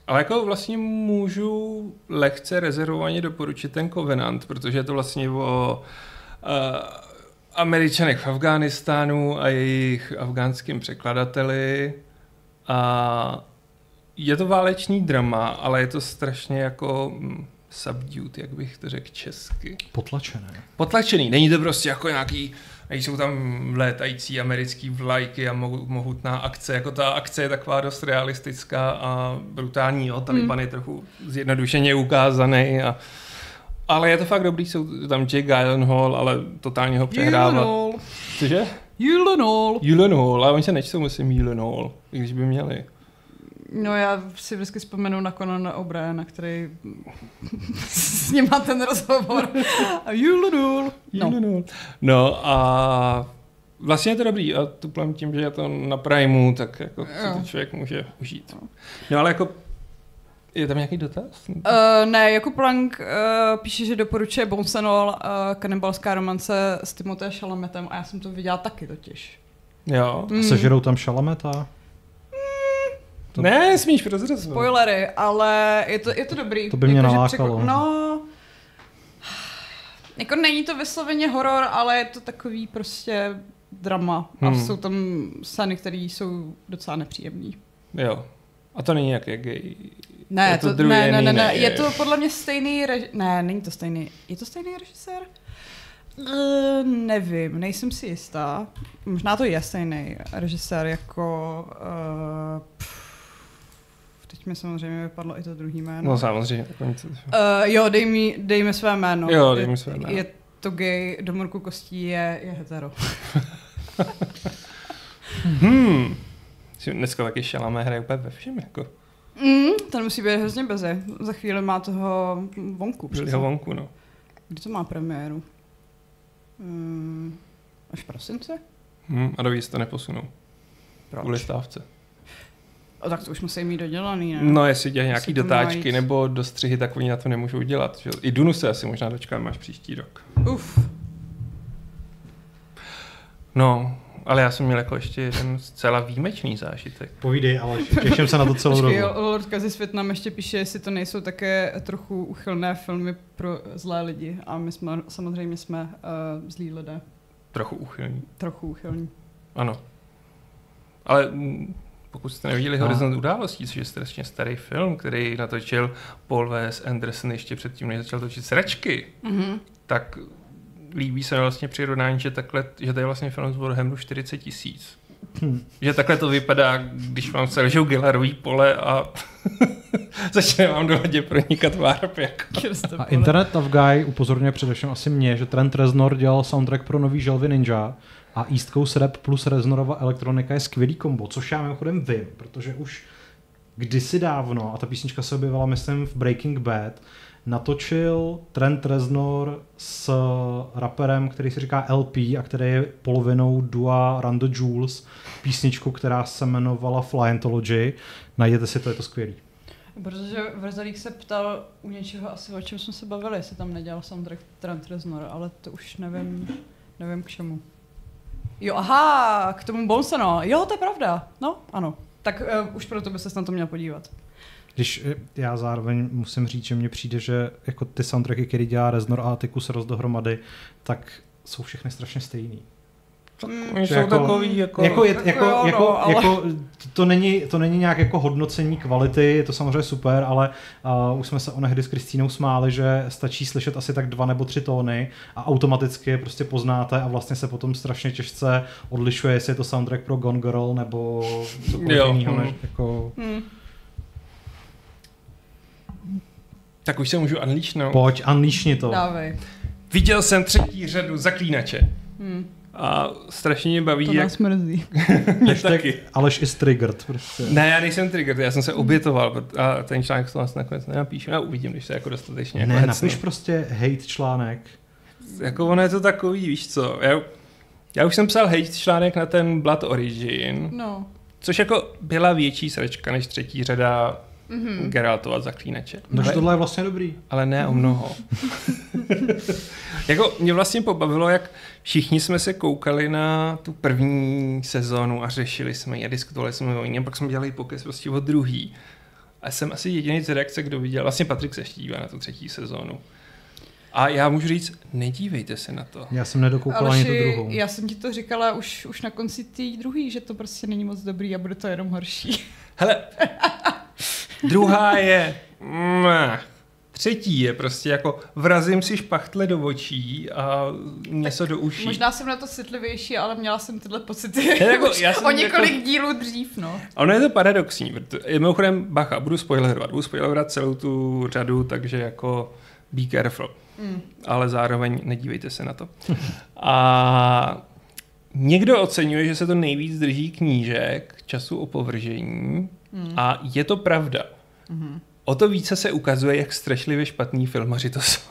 Ale jako vlastně můžu lehce rezervovaně doporučit ten Covenant, protože je to vlastně o... Uh, Američanech v Afghánistánu a jejich afgánským překladateli a... Je to válečný drama, ale je to strašně jako subdued, jak bych to řekl česky. Potlačené. Potlačený. Není to prostě jako nějaký, nejsou tam létající americký vlajky a mohutná akce. Jako ta akce je taková dost realistická a brutální, jo. Taliban hmm. je trochu zjednodušeně ukázaný. A, ale je to fakt dobrý, jsou tam Jake Gyllenhaal, ale totálně ho přehrává. Cože? Gyllenhaal. Gyllenhaal, ale oni se nečtou, myslím, Gyllenhaal, i když by měli. No já si vždycky vzpomenu na Conana O'Briana, který s ním má ten rozhovor. A julenul. No. no a vlastně je to dobrý a tuplem tím, že je to na Primu, tak jako si to člověk může užít. No ale jako je tam nějaký dotaz? Uh, ne, Jakub Lang uh, píše, že doporučuje Bonsenol, uh, kanibalská romance s Timothée Chalametem a já jsem to viděla taky totiž. Jo. Mm. A sežerou tam Chalameta? To... Ne, smíš prozrazovat. Spoilery, ale je to, je to dobrý. To by mě jako, nalákalo. Překl... No, jako není to vysloveně horor, ale je to takový prostě drama. Hmm. A jsou tam scény, které jsou docela nepříjemné. Jo. A to není nějaké gay. Ne, to, to, ne, ne, ne, ne. Je to podle mě stejný režisér. Ne, není to stejný. Je to stejný režisér? Uh, nevím, nejsem si jistá. Možná to je stejný režisér jako... Uh, Teď mi samozřejmě vypadlo i to druhý jméno. No samozřejmě. Uh, jo, dej mi, dej mi své jméno. Jo, dej mi své jméno. Je, je to gay, do mrku kostí je, je hetero. hmm. Dneska taky Chalamet hraje úplně ve všem, jako. Mm, ten musí být hrozně beze. Za chvíli má toho vonku. Byliho vonku, no. Kdy to má premiéru? Hmm. Až prosince? Hmm, a doví se to neposunou. Proč? Kvůli stávce. O, tak to už musí mít dodělaný, ne? No, jestli dělají nějaké dotáčky nebo dostřihy, tak oni na to nemůžou dělat. Že? I Dunu se asi možná dočkáme až příští rok. Uf. No, Ale já jsem měl jako ještě jeden zcela výjimečný zážitek. Povídej, ale těším se na to celou dobu. Lordka ze Světnam ještě píše, jestli to nejsou také trochu uchylné filmy pro zlé lidi. A my jsme samozřejmě jsme uh, zlí lidé. Trochu uchylní. Trochu uchylní. Ano. Ale pokud jste neviděli Horizont událostí, což je strašně starý film, který natočil Paul Wes Anderson ještě předtím, než začal točit sračky, mm-hmm. tak líbí se vlastně přirovnání, že takhle, že to je vlastně film s Warhammeru čtyřicet tisíc. Hmm. Že takhle to vypadá, když vám se ležou Gelarový pole a začne vám do hodě pronikat várp. Jako. A Internet Tough Guy upozorňuje především asi mě, že Trent Reznor dělal soundtrack pro nový Želvy Ninja a East Coast Rap plus Reznorova elektronika je skvělý kombo, což já mimochodem vím, protože už kdysi dávno, a ta písnička se objevila, myslím, v Breaking Bad, natočil Trent Reznor s raperem, který se říká el pé a který je polovinou dua Run the Jewels, písničku, která se jmenovala Flyentology. Najděte si to, je to skvělý. Protože Vrzalík se ptal u něčeho asi, o čem jsme se bavili, jestli tam nedělal soundtrack Trent Reznor, ale to už nevím, nevím k čemu. Jo, aha, k tomu Bonsano. Jo, to je pravda. No, ano. Tak uh, už proto by ses na to měl podívat. Když já zároveň musím říct, že mně přijde, že jako ty soundtracky, který dělá Reznor a Atticus Ross dohromady, tak jsou všechny strašně stejný. Mm, jsou jako, takový jako... jako, je, jako, jo, jako, no, ale... jako to, není, to není nějak jako hodnocení kvality, je to samozřejmě super, ale uh, už jsme se onehdy s Kristínou smáli, že stačí slyšet asi tak dva nebo tři tóny a automaticky je prostě poznáte a vlastně se potom strašně těžce odlišuje, jestli je to soundtrack pro Gone Girl nebo cokoliv jinýho, než jako... Mm. Tak už se můžu unleashnout. Pojď, unleashni to. Dávej. Viděl jsem třetí řadu Zaklínače. Hmm. A strašně mě baví, to jak... To nás mrzí. Mě taky. Aleš is triggered. Prostě. Ne, já nejsem triggered, já jsem se obětoval. A ten článek to nás nakonec nenapíšu. Já uvidím, když se jako dostatečně... Ne, jako napiš prostě hate článek. Jako ono je to takový, víš co. Já, já už jsem psal hate článek na ten Blood Origin. No. Což jako byla větší sračka než třetí řada... Mm-hmm. Geraltova Zaklínače. No, ale, tohle je vlastně dobrý. Ale ne o mnoho. Jako mě vlastně pobavilo, jak všichni jsme se koukali na tu první sezonu a řešili jsme ji a diskutovali jsme o jiné, pak jsme dělali pokec prostě o druhý. A jsem asi jediný z reakce, kdo viděl, vlastně Patrik se štívá na tu třetí sezonu. A já můžu říct, nedívejte se na to. Já jsem nedokoukal ani tu druhou. Já jsem ti to říkala už, už na konci tý druhý, že to prostě není moc dobrý a bude to jenom horší. Hele... Druhá je... Mm, třetí je prostě jako vrazím si špachtle do očí a něco do uší. Možná jsem na to citlivější, ale měla jsem tyhle pocity jako, já jsem o několik jako... dílů dřív. No. Ono je to paradoxní. Je mimochodem, bacha, budu spoilerovat. Budu spoilerovat celou tu řadu, takže jako be careful. Mm. Ale zároveň nedívejte se na to. A... Někdo oceňuje, že se to nejvíc drží knížek, času opovržení mm. a je to pravda. Mm. O to více se ukazuje, jak strašlivě špatní filmaři to jsou.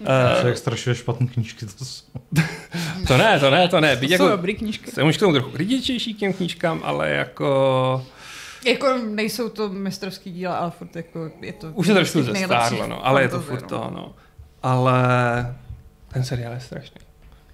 Mm. Uh, jak strašlivě špatné knížky to jsou. To ne, to ne, to ne. Být to jako, jsou dobrý knížky. Jsem už k tomu trochu kritičtější k těm knížkám, ale jako... Jako nejsou to mistrovský díla, ale furt jako je to... Už je to trošku zestárlo, no, ale je to furt to, no. Ale ten seriál je strašný.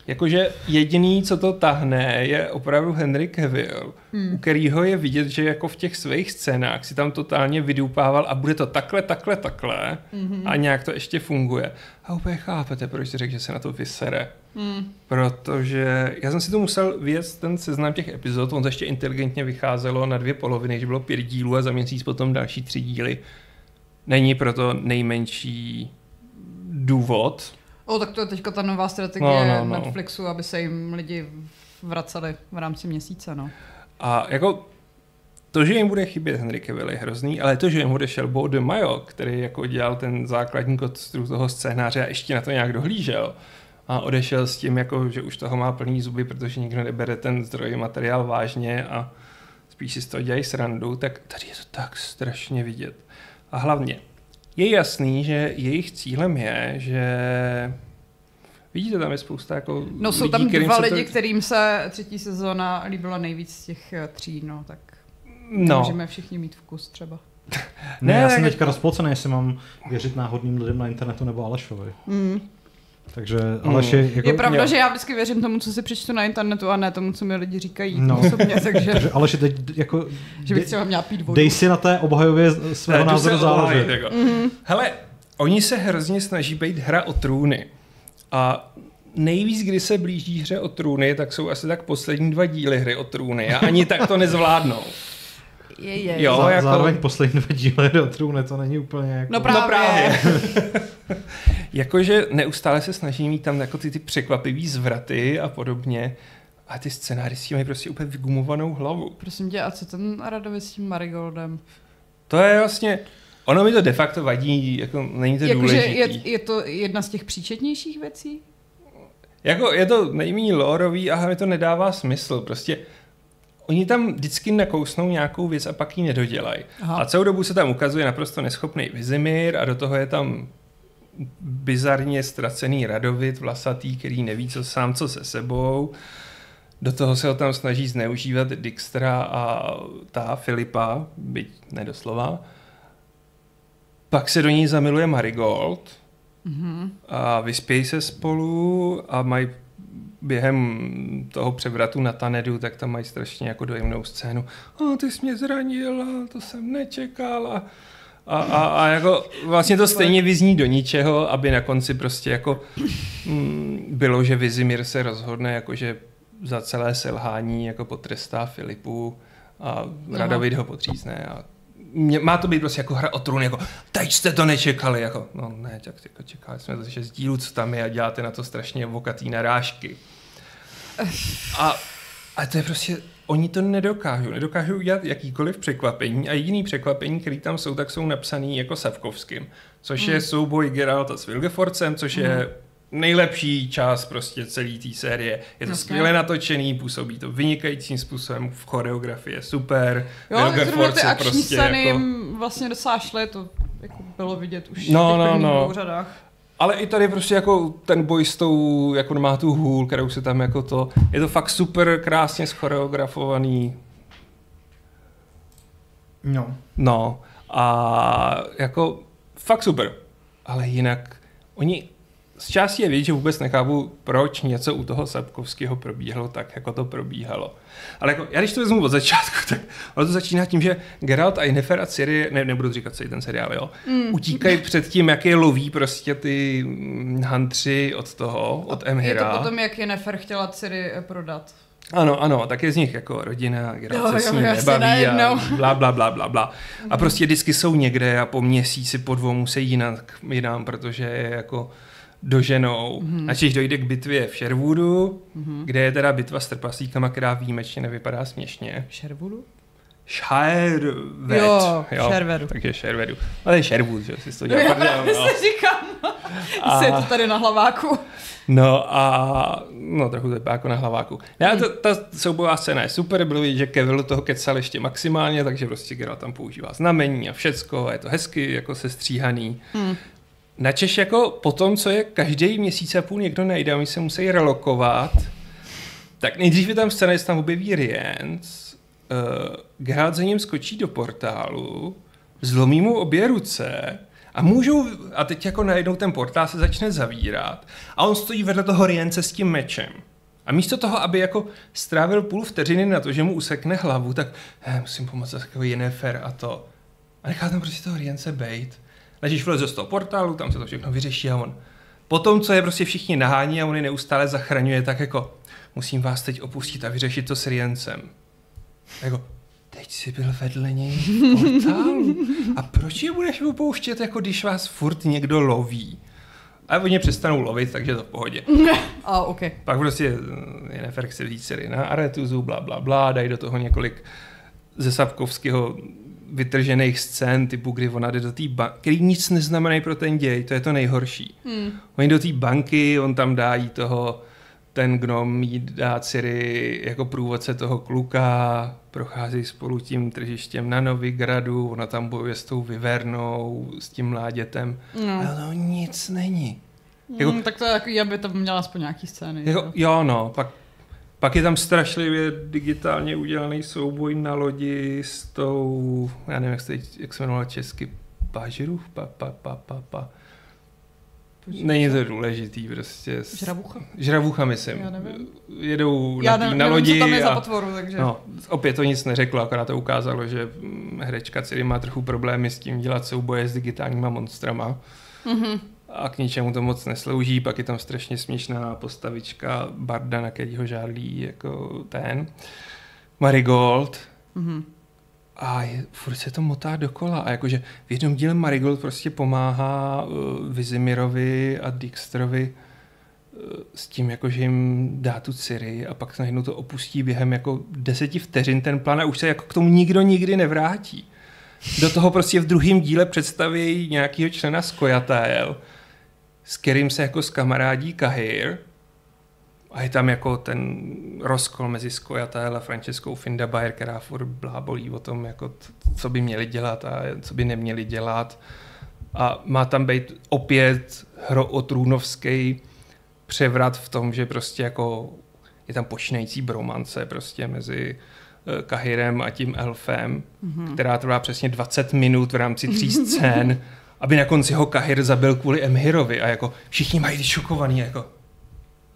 Jakože jediný, co to tahne, je opravdu Henry Cavill, hmm. u kterýho je vidět, že jako v těch svých scénách si tam totálně vydupával a bude to takhle, takhle, takhle hmm. a nějak to ještě funguje. A úplně chápete, proč si řekl, že se na to vysere. Hmm. Protože já jsem si to musel věc, ten seznam těch epizod, on to ještě inteligentně vycházelo na dvě poloviny, že bylo pět dílů a za měsíc potom další tři díly. Není proto nejmenší důvod. O, tak to je teďka ta nová strategie no, no, no. Netflixu, aby se jim lidi vraceli v rámci měsíce, no. A jako to, že jim bude chybět Henry Cavill je hrozný, ale to, že jim odešel Bo de Mayo, který jako dělal ten základní konstrukt toho scénáře a ještě na to nějak dohlížel a odešel s tím, jako, že už toho má plný zuby, protože nikdo nebere ten zdroj materiál vážně a spíš si z toho dělají srandu, tak tady je to tak strašně vidět. A hlavně je jasný, že jejich cílem je, že... Vidíte, tam je spousta jako... No jsou lidí, tam dva lidi, to... kterým se třetí sezóna líbila nejvíc z těch tří, no tak... No. Můžeme všichni mít vkus třeba. Ne, ne, já jsem teďka rozpolcený, jestli mám věřit náhodným lidem na internetu nebo Alešovi. Mm. Takže Aleš je... Jako, je pravda, jo. že já vždycky věřím tomu, co si přečtu na internetu a ne tomu, co mi lidi říkají. No. Osobně, takže... takže Aleš je teď jako... Že bych třeba měla pít vodu. Dej si na té obhajově svého názoru záležit. Jako. Mm-hmm. Hele, oni se hrozně snaží být hra o trůny. A nejvíc, kdy se blíží hře o trůny, tak jsou asi tak poslední dva díly hry o trůny. A ani tak to nezvládnou. Je, je. Jo, Zá, jako... Zároveň poslední dva díly hry o trůny, to není úplně... Jako... No právě. No právě. Jakože neustále se snaží mít tam jako ty, ty překvapivý zvraty a podobně. A ty scénáristi mají prostě úplně vygumovanou hlavu. Prosím tě, a co ten Radovi s tím Marigoldem? To je vlastně... Ono mi to de facto vadí, jako není to jako důležitý. Je, je to jedna z těch příčetnějších věcí? Jako je to nejméně lórový a mi to nedává smysl. Prostě oni tam vždycky nakousnou nějakou věc a pak ji nedodělají. A celou dobu se tam ukazuje naprosto neschopný Vizimir a do toho je tam bizarně ztracený Radovit, vlasatý, který neví co sám, co se sebou. Do toho se ho tam snaží zneužívat Dijkstra a ta Filipa, byť nedoslova. Pak se do ní zamiluje Marigold mm-hmm. a vyspějí se spolu a mají během toho převratu na Tanedu, tak tam mají strašně jako dojemnou scénu. A ty jsi mě zranila, to jsem nečekala. A, a, a jako vlastně to stejně vyzní do ničeho, aby na konci prostě jako mm, bylo, že Vizimir se rozhodne, jako že za celé selhání jako potrestá Filipu a Radovid ho potřízne a má to být prostě jako hra o trůny, jako teď jste to nečekali, jako no ne, tak jako čekali jsme to šest dílů, co tam je a děláte na to strašně vokatý narážky. A, a to je prostě, oni to nedokážou, nedokážou udělat jakýkoliv překvapení a jediný překvapení, který tam jsou, tak jsou napsaný jako Sapkowským, což mm. je souboj Geralta s Wilgeforcem, což mm. je nejlepší část prostě celý té série. Je to okay. skvěle natočený, působí to vynikajícím způsobem, v choreografii je super. Jo, zrovna ty akční scény jako... vlastně dosášly, to jako bylo vidět už no, v těch prvních no, no. řadách. Ale i tady prostě jako ten boj s tou, jako má tu hůl, kterou se tam jako to, je to fakt super krásně schoreografovaný. No. No. A jako fakt super. Ale jinak oni z části je vidět, že vůbec nechápu, proč něco u toho Sapkowského probíhalo tak, jako to probíhalo. Ale jako, já když to vezmu od začátku, tak ono to začíná tím, že Geralt a Jinefer a Ciri, ne, nebudu říkat celý ten seriál, jo, mm. utíkají před tím, jak je loví prostě ty hantři od toho, od Emhyra. Je to potom, jak Jinefer chtěla Ciri prodat. Ano, ano, tak je z nich jako rodina, Geralt se s ní nebaví a blá, blá, blá, blá, blá. A prostě vždycky jsou někde a po měsíci, po dvou musí jinak, jinam, protože je jako... doženou. Mm-hmm. Načež dojde k bitvě v Sherwoodu, mm-hmm. kde je teda bitva s trpaslíkama, která výjimečně nevypadá směšně. Sherwoodu? Sherwood. Jo, jo, Sherwoodu. Takže Sherwoodu. Ale je Sherwood, že si to dělá. Já právě no. si říkám, a... se je to tady na hlaváku. No a no, trochu to vypadá jako na hlaváku. Já, mm. to, ta soubojová scéna je super, bylo vidět, že Cavill toho kecal ještě maximálně, takže prostě Geralt tam používá znamení a všecko, a je to hezky jako sestříhaný. Mm. Načež jako po tom, co je každý měsíc a půl někdo najde a my se musí relokovat, tak nejdřív je tam scéna, jestli tam objeví Rience, uh, Geralt za ním skočí do portálu, zlomí mu obě ruce a můžou, a teď jako najednou ten portál se začne zavírat a on stojí vedle toho Rience s tím mečem. A místo toho, aby jako strávil půl vteřiny na to, že mu usekne hlavu, tak eh, musím pomoct za takový Jinefer a to. A nechá tam prostě toho Rience bejt. Ležíš vleze z toho portálu, tam se to všechno vyřeší a on potom, co je prostě všichni nahání a on je neustále zachraňuje, tak jako musím vás teď opustit a vyřešit to s Riencem. A jako, teď jsi byl vedle něj v portálu a proč je budeš opouštět, jako když vás furt někdo loví? A oni přestanou lovit, takže to v pohodě. A oh, okay. Pak prostě je nefér, chce vzít Ciri na Aretuzu, bla, bla, bla, dají do toho několik ze Sapkowského vytržených scén, typu, kdy ona jde do té banky, který nic neznamenají pro ten děj, to je to nejhorší. Hmm. Oni do té banky, on tam dá jí toho, ten gnom jí dá Ciri jako průvodce toho kluka, prochází spolu tím tržištěm na Novigradu, ona tam bojuje s tou Vivernou, s tím mládětem, no. ale ono nic není. Jako, hmm, tak to je jako, aby to měla aspoň nějaký scény. Jako, jo, no, pak Pak je tam strašlivě digitálně udělaný souboj na lodi s tou, já nevím, jak se, jak se jmenovala česky, Pažirův, pa, pa, pa, pa, pa. Počkej. Není to důležitý, prostě. Žravucha? Žravucha, myslím. Já nevím. Jedou na, já ne, na lodi. Nevím, co tam je a, za potvoru, takže... No, opět to nic neřeklo, akorát to ukázalo, že herečka Ciri má trochu problémy s tím dělat souboje s digitálníma monstrama. Mm-hmm. A k ničemu to moc neslouží, pak je tam strašně směšná postavička barda, na kterýho žádlí jako ten Marigold. Mm-hmm. A je, furt se to motá dokola. A jakože v jednom díle Marigold prostě pomáhá uh, Vizimirovi a Dijkstrovi uh, s tím, jakože jim dá tu Ciri a pak najednou to opustí během jako deseti vteřin ten plán a už se jako k tomu nikdo nikdy nevrátí. Do toho prostě v druhém díle představí nějakého člena z Koyatael, s kterým se jako zkamarádí Cahir. A je tam jako ten rozkol mezi Skojatel a Franceskou Findabayer, která furt blábolí o tom, jako t- co by měli dělat a co by neměli dělat. A má tam být opět hrootrůnovský převrat v tom, že prostě jako je tam počínající bromance prostě mezi Cahirem a tím elfem, mm-hmm. která trvá přesně dvacet minut v rámci tří scén, aby na konci ho Cahir zabil kvůli Emhirovi a jako všichni mají ty šokovaný, jako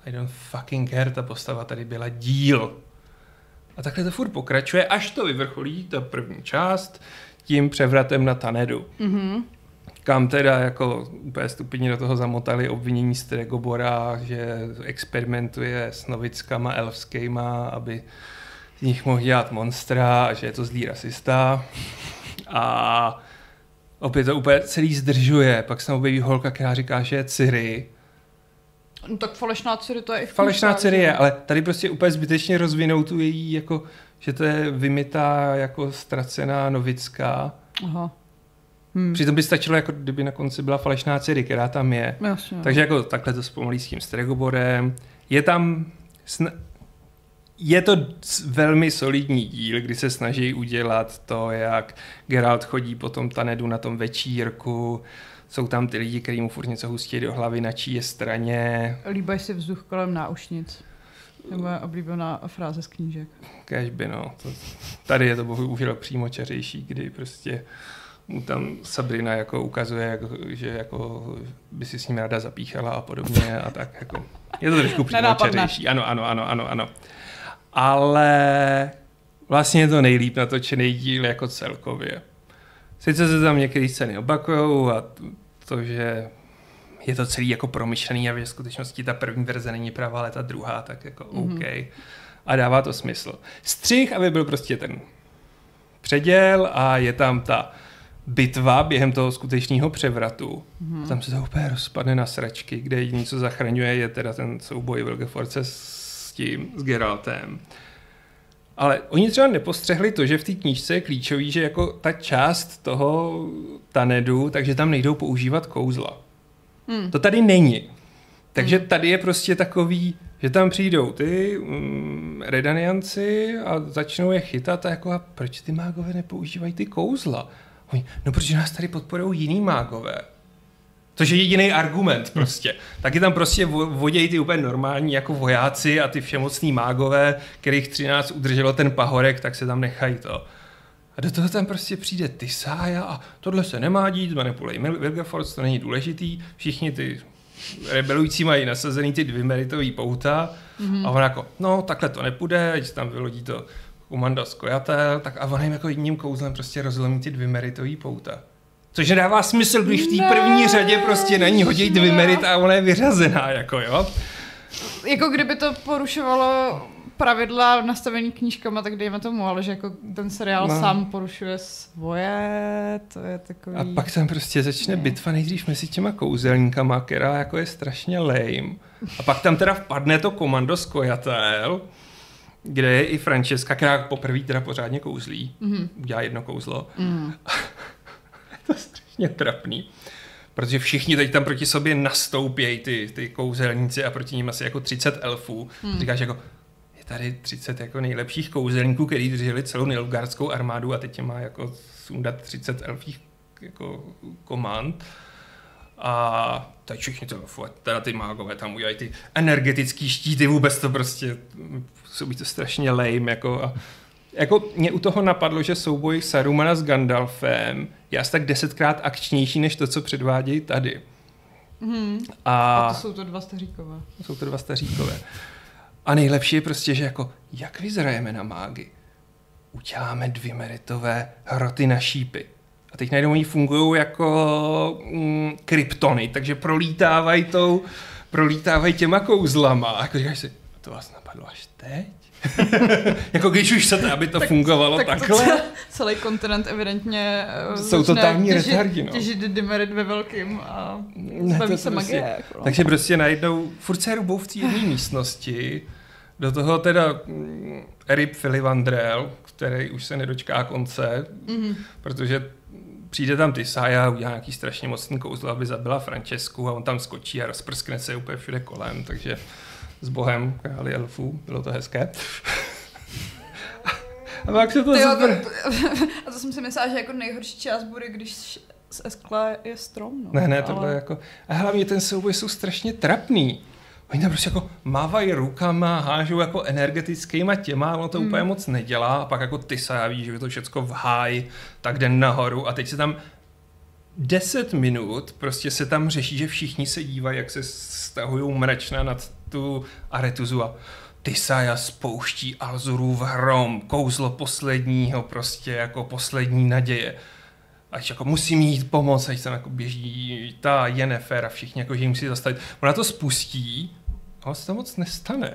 I don't fucking care, ta postava tady byla díl. A takhle to furt pokračuje, až to vyvrcholí, ta první část, tím převratem na Tanedu. Mm-hmm. Kam teda jako úplně stupidně do toho zamotali obvinění Stregobora, že experimentuje s novickama elfskýma, aby z nich mohl dělat monstra a že je to zlý rasista. A opět to úplně celý zdržuje. Pak se tam objeví holka, která říká, že je Ciri. No tak falešná Ciri to je i v falešná Ciri je, ale tady prostě úplně zbytečně rozvinou tu její, jako, že to je vymitá jako ztracená novická. Aha. Hmm. Přitom by stačilo, jako kdyby na konci byla falešná Ciri, která tam je. Jasně. Takže jako takhle to zpomalí s tím Stregoborem. Je tam... Sn- Je to velmi solidní díl, kdy se snaží udělat to, jak Geralt chodí po tom Tanedu na tom večírku, jsou tam ty lidi, kteří mu furt něco hustí do hlavy, na čí je straně. Líbají si vzduch kolem náušnic. To moje oblíbená fráze z knížek. Kežby, no. To, tady je to bohužel přímo čařejší, kdy prostě mu tam Sabrina jako ukazuje, jako, že jako by si s ním ráda zapíchala a podobně. A tak jako. Je to trošku přímo čařejší. Ano, ano, ano, ano, ano. Ale vlastně je to nejlíp natočený díl jako celkově. Sice se tam některé scény opakujou a to, že je to celý jako promyšlený a ve skutečnosti ta první verze není pravá, ale ta druhá, tak jako mm-hmm. OK. A dává to smysl. Střih, aby byl prostě ten předěl a je tam ta bitva během toho skutečného převratu. Mm-hmm. Tam se to úplně rozpadne na sračky, kde jediný, co zachraňuje, je teda ten souboj Vilgefortce s tím, s Geraltem. Ale oni třeba nepostřehli to, že v té knížce je klíčový, že jako ta část toho Tanedu, takže tam nejdou používat kouzla. Hmm. To tady není. Takže hmm. tady je prostě takový, že tam přijdou ty um, Redanianci a začnou je chytat a jako a proč ty mágové nepoužívají ty kouzla? Oni, no protože nás tady podporují jiný mágové. Což je jediný argument prostě. Taky tam prostě vodějí ty úplně normální jako vojáci a ty všemocní mágové, kterých třináct udrželo ten pahorek, tak se tam nechají to. A do toho tam prostě přijde Tysája a tohle se nemá dít, manipulej Vilgefortz, to není důležitý, všichni ty rebelující mají nasazený ty dvimeritový pouta mm-hmm. a on jako, no takhle to nepůjde, když tam vylodí to komanda z Koyatel, tak a on jim jako jedním kouzlem prostě rozlomí ty dvimeritový pouta. Což nedává smysl, když v té první řadě prostě na ní hodí dvimerit a ona je vyřazená, jako jo. Jako kdyby to porušovalo pravidla nastavení knížkama, tak dejme tomu, ale že jako ten seriál no. sám porušuje svoje, to je takový... A pak tam prostě začne ne. bitva nejdřív mezi těma kouzelníkama, která jako je strašně lame. A pak tam teda vpadne to komando z Koyatel, kde je i Francesca, která poprvé teda pořádně kouzlí. Mm-hmm. Udělá jedno kouzlo. Mm. To je strašně trapný, protože všichni teď tam proti sobě nastoupějí ty, ty kouzelníci a proti nim asi jako třicet elfů. Hmm. Říkáš jako, je tady třicet jako nejlepších kouzelníků, který drželi celou nilfgaardskou armádu a teď má jako sundat třicet elfích jako komand. A tady všichni to, teda ty mágové tam udělají ty energetický štíty, vůbec to prostě, jsou to strašně lame jako a jako mě u toho napadlo, že souboj Sarumana s Gandalfem je asi tak desetkrát akčnější než to, co předvádějí tady. Hmm. A, a to jsou to dva staříkové. To jsou to dva staříkové. A nejlepší je prostě, že jako, jak vyzrajeme na mágy? Uděláme dvě meritové hroty na šípy. A teď najednou oni fungují jako mm, kryptony, takže prolítávají tou, prolítávají těma kouzlama. A jako říkáš si, to vás napadlo až teď? Jako když už chcete, aby to tak, fungovalo tak takhle. To celý kontinent evidentně jsou to tamní retardi, no. Těžit dimerit ve velkým a zbaví se prostě, magie. Jako. Takže prostě najednou furt se rubou v té jedné místnosti. Do toho teda Rip Philly Vandrell, který už se nedočká konce, mm-hmm. protože přijde tam Tisaya, udělá nějaký strašně mocný kouzlo, aby zabila Francesku a on tam skočí a rozprskne se úplně všude kolem, takže s bohem králi elfů, bylo to hezké. A pak se to Tyjo, super... A to jsem si myslela, že jako nejhorší část bude, když z eskla je strom. No. Ne, ne, tohle ale... jako... A hlavně ten souboj jsou strašně trapný. Oni tam prostě jako mávají rukama, hážou jako energetickýma těma, ono to hmm. úplně moc nedělá. A pak jako Tisaya ví, že je to všecko v háji, tak jde nahoru a teď se tam... deset minut prostě se tam řeší, že všichni se dívají, jak se stahují mračna nad tu Aretuzu a Tisaya spouští Alzurův hrom, kouzlo posledního, prostě jako poslední naděje. Až jako musí mít pomoc, až tam jako běží ta Jinefer a všichni jako, že ji musí zastavit. Ona to spustí, ale se to moc nestane.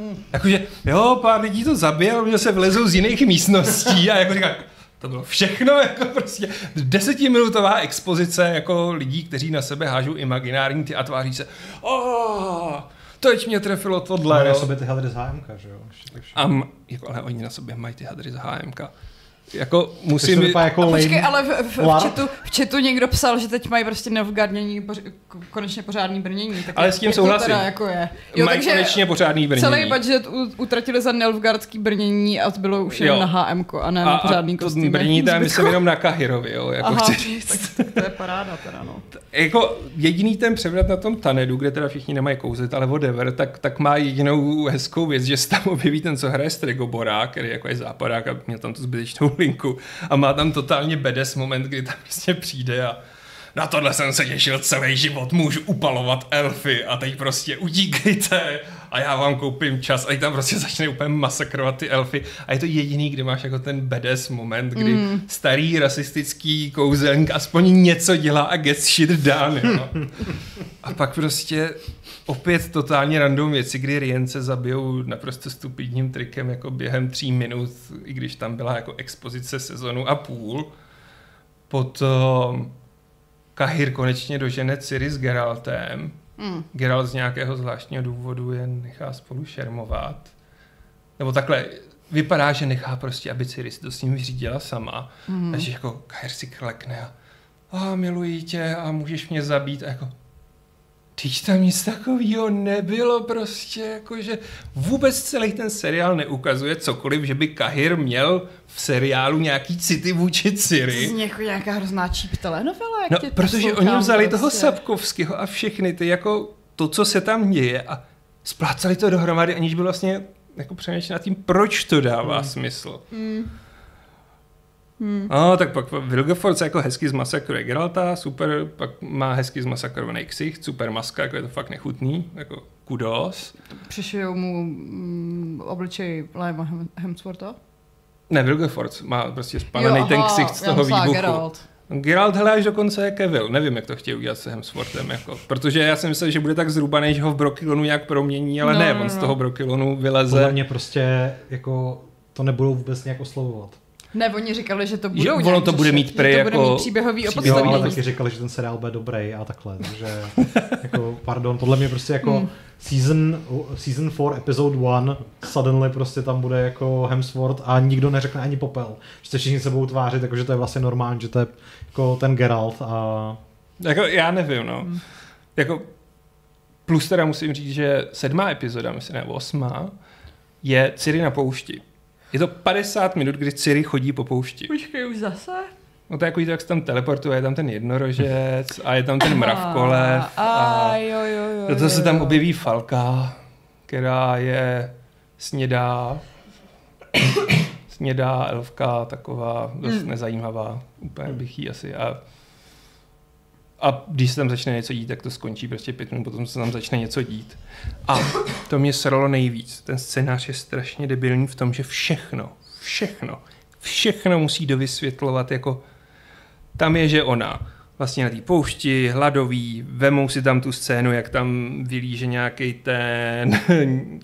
Mm. Jakože jo, pár lidí to zabije, ale se vylezou z jiných místností a jako říká, to bylo všechno, jako prostě desetiminutová expozice jako lidí, kteří na sebe hážou imaginární ty a tváří se oh, teď mě trefilo tohle. Mají na sobě ty hadry z H M K, že jo? Am, jako, ale oni na sobě mají ty hadry z H M K. Jako musím... By... Jako počkej, ale v, v, v, chatu, v chatu někdo psal, že teď mají prostě neovgardnění, poři... konečně pořádný brnění. Tak ale s tím souhlasím. Jako je. Jo, mají konečně pořádný brnění. Celý budget utratili za neovgardský brnění a bylo už jen na H M ko a ne na pořádný kostýmy. A to brnění tam myslím jenom na Cahirovi, jo. Jako aha, tak to je paráda teda, no. Jako jediný ten převrat na tom Tanedu, kde teda všichni nemají kouzlit, ale whatever, tak, tak má jedinou hezkou věc, že se tam objeví ten, co hraje Stregobora, který jako je západák a měl tam tu zbytečnou linku a má tam totálně bedes moment, kdy tam prostě přijde a na tohle jsem se těšil celý život, můžu upalovat elfy a teď prostě utíkejte a já vám koupím čas a teď tam prostě začne úplně masakrovat ty elfy a je to jediný, kde máš jako ten bedes moment, kdy mm. starý rasistický kouzelník aspoň něco dělá a gets shit done, jo. A pak prostě opět totálně random věci, kdy Rience zabijou naprosto stupidním trikem jako během tří minut, i když tam byla jako expozice sezonu a půl. Potom Cahir konečně dožene Ciri s Geraltem. Mm. Geralt z nějakého zvláštního důvodu je nechá spolu šermovat. Nebo takhle, vypadá, že nechá prostě, aby Ciri si to s ním vyřídila sama. Mm. Takže jako Cahir si klekne a, a miluji tě a můžeš mě zabít a jako teď tam nic takového nebylo prostě, jakože vůbec celý ten seriál neukazuje cokoliv, že by Cahir měl v seriálu nějaký city vůči Ciri. To je nějaká hrozná číp telenovela, jak no, tě protože oni vzali prostě toho Sapkowského a všechny ty, jako to, co se tam děje a splácali to dohromady, aniž by vlastně jako přemýšleli nad tím, proč to dává hmm. smysl. Hmm. Hmm. No, tak pak Vilgefortz jako hezky zmasakruje Geralta, super, pak má hezky zmasakrovaný ksicht, super maska, jako je to fakt nechutný, jako kudos. Přišijou mu mm, obličej Lima Hemswortha? Ne, Vilgefortz má prostě spalený jo, ten aha, ksicht z toho výbuchu. Geralt. Geralt hele až dokonce je Cavill, nevím, jak to chtějí udělat s Hemsworthem, jako, protože já jsem myslel, že bude tak zrubaný, že ho v Brokylonu nějak promění, ale no, ne, no, on z toho Brokylonu vyleze. Podle mě prostě jako to nebudou vůbec nějak oslovovat. Ne, oni říkali, že to budou jo, ono to bude mít že, prý, že to bude jako mít příběhový opodstatnění. Jo, ale taky říkali, že ten seriál bude dobrý a takhle, takže jako, pardon, podle mě prostě jako hmm. season, season four, episode one, suddenly prostě tam bude jako Hemsworth a nikdo neřekne ani popel. Že se všichni se budou tvářit, takže to je vlastně normální, že to je jako ten Geralt a... Jako já nevím, no. Hmm. Jako plus teda musím říct, že sedmá epizoda, myslím, ne, osmá, je Ciri na poušti. Je to padesát minut, kdy Ciri chodí po poušti. Počkej, už zase? No to je jako to, jak se tam teleportuje, je tam ten jednorožec a je tam ten mravkolev. A to se tam objeví Falka, která je snědá, snědá elfka, taková dost mm. nezajímavá. Úplně bych jí asi a A když se tam začne něco dít, tak to skončí prostě pět minut, potom se tam začne něco dít. A to mě sralo nejvíc. Ten scénář je strašně debilní v tom, že všechno, všechno, všechno musí dovysvětlovat, jako tam je, že ona vlastně na té poušti, hladový, vemou si tam tu scénu, jak tam vylíže nějaký ten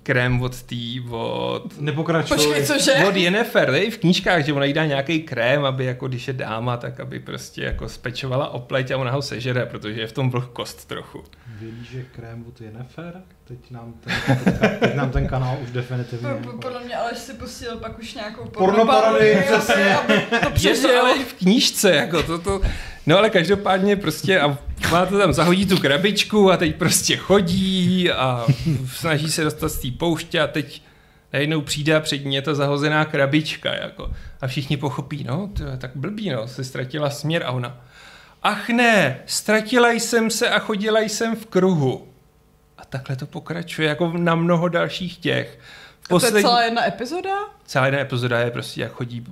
krém od tý, od... Nepokračuj. Počkej, cože? Od Jinefer, ne? V knížkách, že ona jí dá nějaký krém, aby jako, když je dáma, tak aby prostě jako spečovala o pleť a ona ho sežere, protože je v tom vlhkost trochu. Vylíže krém od Jinefer? Teď nám ten, teď, teď nám ten kanál už definitivně... Podle mě Aleš si posílil pak už nějakou pornoparodii, přesně. Je to ale v knížce, jako to to... No ale každopádně prostě a má to tam, zahodí tu krabičku a teď prostě chodí a snaží se dostat z té pouště a teď najednou přijde a před ní je ta zahozená krabička jako a všichni pochopí, no to je tak blbý, no, se ztratila směr a ona, ach ne, ztratila jsem se a chodila jsem v kruhu a takhle to pokračuje jako na mnoho dalších těch. Posled... To je celá jedna epizoda? Celá jedna epizoda je prostě jak chodí.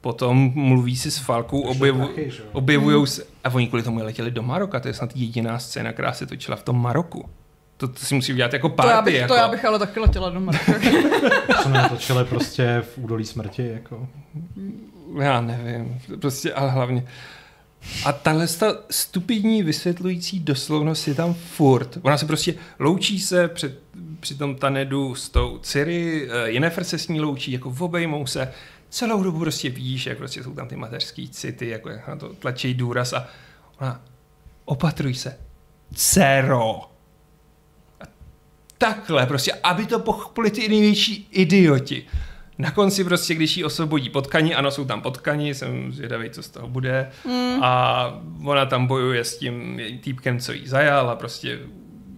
Potom mluví si s Falkou, objevu, objevují se... A oni kvůli tomu letěli do Maroka, to je snad jediná scéna, která se točila v tom Maroku. To, to si musí udělat jako party. To já bych, jako. To já bych ale taky letěla do Maroka. To jsme natočili prostě v údolí smrti, jako... Já nevím, prostě, ale hlavně... A tahle ta stupidní vysvětlující doslovnost je tam furt. Ona se prostě loučí se před, při tom Tanedu s tou Ciri, Jinefer se s ní loučí, jako obejmou se... Celou dobu prostě vidíš, jak prostě jsou tam ty mateřský city, jako jak na to tlačí důraz a ona, opatruj se, dcero. A takhle prostě, aby to pochopili ty největší idioti. Na konci prostě, když jí osvobodí potkani, ano, jsou tam potkani, jsem zvědavý, co z toho bude. Mm. A ona tam bojuje s tím týpkem, co jí zajal a prostě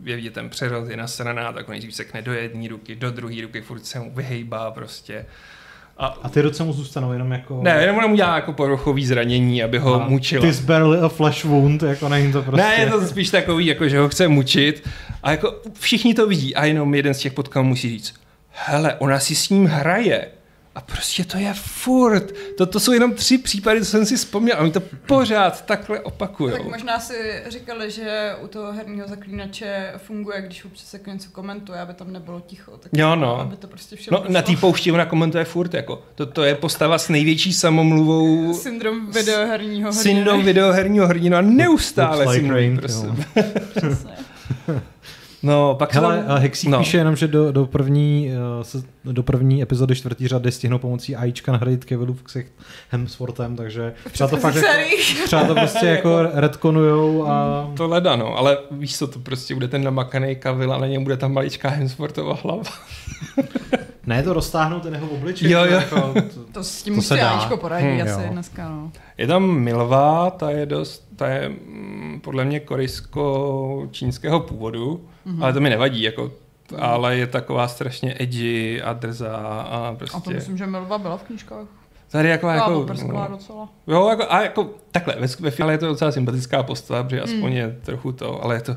je vidět ten přerod, je nasraná, tak on nejdřív sekne do jedné ruky, do druhé ruky, furt se mu vyhejbá prostě. A, a ty roce mu zůstanou jenom jako... Ne, jenom mu udělá jako poruchový zranění, aby ho a mučila. Ty barely a flesh wound, jako není to prostě... Ne, je to spíš takový, jako, že ho chce mučit. A jako všichni to vidí a jenom jeden z těch potkal musí říct, hele, ona si s ním hraje. A prostě to je furt. To, to jsou jenom tři případy, co jsem si vzpomněl. A oni to pořád takhle opakujou. Tak možná si říkali, že u toho herního zaklínače funguje, když ho přesek něco komentuje, aby tam nebylo ticho. Tak jo, no. Aby to prostě všechno. No, na té poušti ona komentuje furt. Jako. To, to je postava s největší samomluvou. Syndrom videoherního hrdinu. Syndrom videoherního hrdinu a neustále si mluví pro sebe. Přesně. No, pak hele, tam... Hexík no. Píše jenom, že do, do, první, do první epizody čtvrtý řady stihnou pomocí AIčka nahradit Cavillův ksicht Hemsworthem, takže třeba to, fakt jako, třeba to prostě jako retkonujou a... To leda, no, ale víš co, to prostě bude ten namakanej Cavill a na něm bude ta maličká Hemsworthova hlava. Ne, to roztáhnou ten jeho obličej. Jo, jo. Jako, to, to s tím musí AIčko poradit hmm, asi dneska, no. Je tam Milva, ta je dost, ta je podle mě korejsko-čínského původu, mm-hmm. ale to mi nevadí, jako, ale je taková strašně edgy a drzá a prostě... A to myslím, že Milva byla v knížkách. Tady jako, jako, prsklá docela. Jo, jako, a jako takhle, ve, ve finále je to docela sympatická postava, protože aspoň mm. je trochu to, ale je to...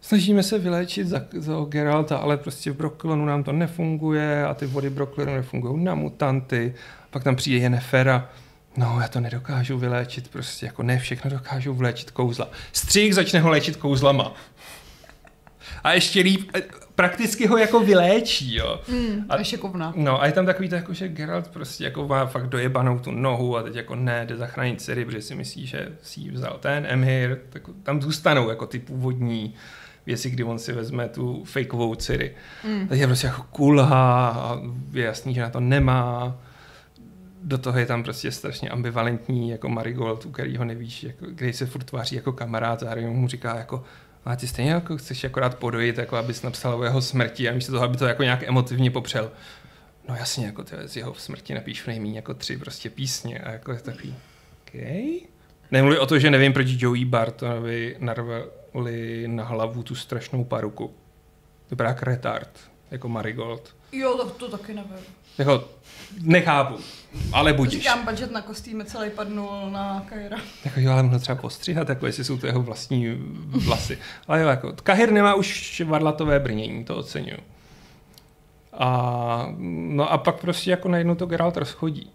Snažíme se vyléčit za, za Geralta, ale prostě v Broklinu nám to nefunguje a ty vody Broklinu nefungují na mutanty, pak tam přijde Yenefera. No, já to nedokážu vyléčit, prostě jako ne všechno dokážu vyléčit kouzla. Střih začne ho léčit kouzlama. A ještě líp, prakticky ho jako vyléčí, jo. Mm, a, šikovná. No, a je tam takový to, jako, že Geralt prostě jako má fakt dojebanou tu nohu a teď jako ne, jde zachránit Ciri, protože si myslí, že si ji vzal ten Emhyr, tak tam zůstanou jako ty původní věci, kdy on si vezme tu fejkovou Ciri. Mm. Takže prostě jako kulhá a je jasný, že na to nemá. Do toho je tam prostě strašně ambivalentní jako Marigold, u kterého nevíš, jako, kde se furt tváří jako kamarád a mu říká jako a ty stejně jako chceš akorát podojit, jako abys napsal o jeho smrti a místo toho, aby to jako nějak emotivně popřel. No jasně, jako z jeho smrti napíšu nejméně jako tři prostě písně a jako je takový okej. Okay. Nemluví o to, že nevím, proč Joey Bartonovi narvali na hlavu tu strašnou paruku. To byl jak retard, jako Marigold. Jo, to, to taky nevím. Jako, nechápu, ale budíš. Říkám, budget na kostýmy celý padnul na Cahira. Jako jo, ale mohlo třeba postříhat, jako jestli jsou to jeho vlastní vlasy. Ale jo, jako, Cahir nemá už varlatové brnění, to oceňuju. A, no a pak prostě jako najednou to Geralt rozchodí.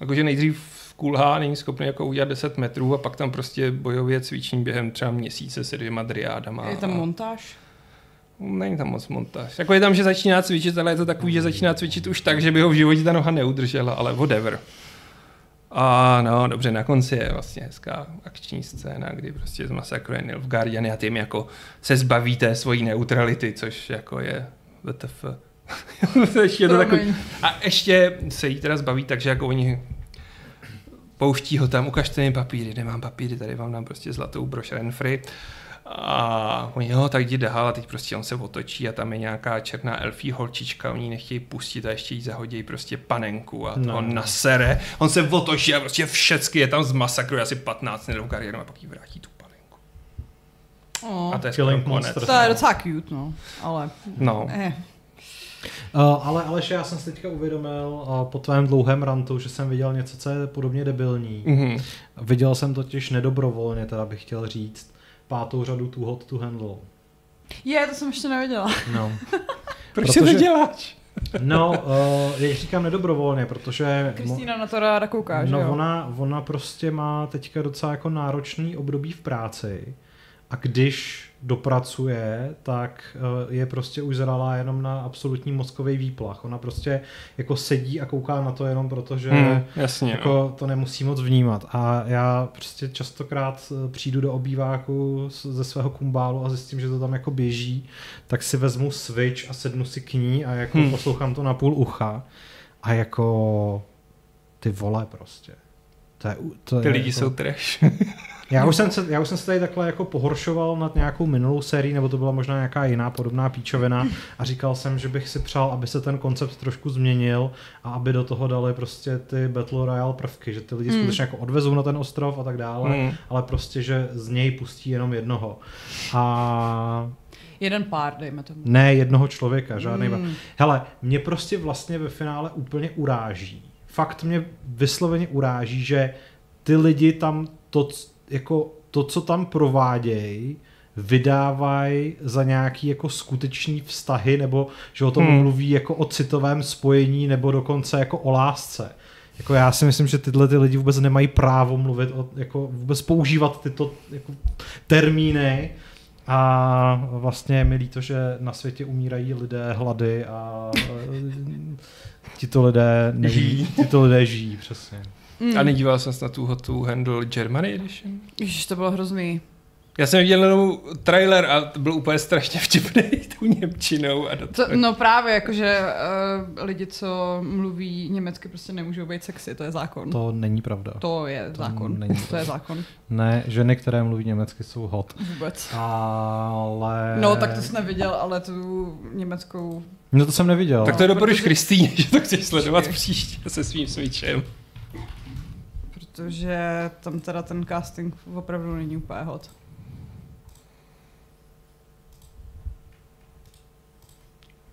Jakože nejdřív vkulhá, není schopný jako udělat deset metrů a pak tam prostě bojově cvičení během třeba měsíce se dvěma driádama. Je tam montáž? Není tam moc montáž. Jako je tam, že začíná cvičit, ale je to takový, že začíná cvičit už tak, že by ho v životě ta noha neudržela, ale whatever. A no, dobře, na konci je vlastně hezká akční scéna, kdy prostě zmasakruje Nilfgaardiany a tím jako se zbaví té svojí neutrality, což jako je W T F. ještě takový... A ještě se jí teda zbaví, takže jako oni pouští ho tam, ukažte mi papíry, nemám papíry, tady vám dám prostě zlatou brož Renfry. A oni ho tak jdi dál a teď prostě on se otočí a tam je nějaká černá elfí holčička, oni ji nechtějí pustit a ještě jí zahodí prostě panenku a no. On nasere, on se otočí a prostě všecky je tam zmasakruje asi patnáct nedou kariéru a pak jí vrátí tu panenku. Oh, a to je konec. To je docela cute, no, ale... No. Eh. Uh, ale Aleši, já jsem si teďka uvědomil uh, po tvém dlouhém rantu, že jsem viděl něco, co je podobně debilní. Mm-hmm. Viděl jsem totiž nedobrovolně, teda bych chtěl říct, pátou řadu Too Hot to Handle. Je, to jsem ještě neviděla. No. Proč protože, se to děláš? No, uh, jak říkám nedobrovolně, protože... Kristýna mo- na to ráda kouká, že no, jo? Ona, ona prostě má teďka docela jako náročný období v práci a když dopracuje, tak je prostě už zralá jenom na absolutní mozkový výplach. Ona prostě jako sedí a kouká na to jenom proto, že hmm, jasně, jako no. To nemusí moc vnímat. A já prostě častokrát přijdu do obýváku ze svého kumbálu a zjistím, že to tam jako běží, tak si vezmu switch a sednu si k ní a jako hmm. poslouchám to na půl ucha. A jako ty vole prostě. To je, to ty je lidi jako... jsou trash. Já už, jsem se, já už jsem se tady takhle jako pohoršoval nad nějakou minulou sérií, nebo to byla možná nějaká jiná podobná píčovina a říkal jsem, že bych si přál, aby se ten koncept trošku změnil a aby do toho dali prostě ty Battle Royale prvky, že ty lidi mm. skutečně jako odvezou na ten ostrov a tak dále, mm. ale prostě, že z něj pustí jenom jednoho. A... Jeden pár, dejme tomu. Ne, jednoho člověka, žádný. Mm. Hele, mě prostě vlastně ve finále úplně uráží. Fakt mě vysloveně uráží, že ty lidi tam to... jako to, co tam provádějí, vydávají za nějaký jako skutečný vztahy, nebo že o tom hmm. mluví jako o citovém spojení, nebo dokonce jako o lásce. Jako já si myslím, že tyhle ty lidi vůbec nemají právo mluvit, o, jako vůbec používat tyto jako termíny a vlastně je mi líto, že na světě umírají lidé hlady a tito lidé nežijí, tito lidé žijí, přesně. Mm. A nedíval jsem se na tu hotu Handle Germany Edition? Ježiš, to bylo hrozný. Já jsem viděl jenom trailer a byl úplně strašně vtipný tou němčinou. A to, no právě, jakože uh, lidi, co mluví německy, prostě nemůžou být sexy, to je zákon. To není pravda. To je to zákon. Není to je zákon. Ne, ženy, které mluví německy, jsou hot. Vůbec. Ale... No, tak to jsem neviděl, ale tu německou... No to jsem neviděl. Tak to je no, doporuč protože... Kristýně, že to chceš sledovat příště se svým switchem. Protože tam teda ten casting opravdu není úplně hot.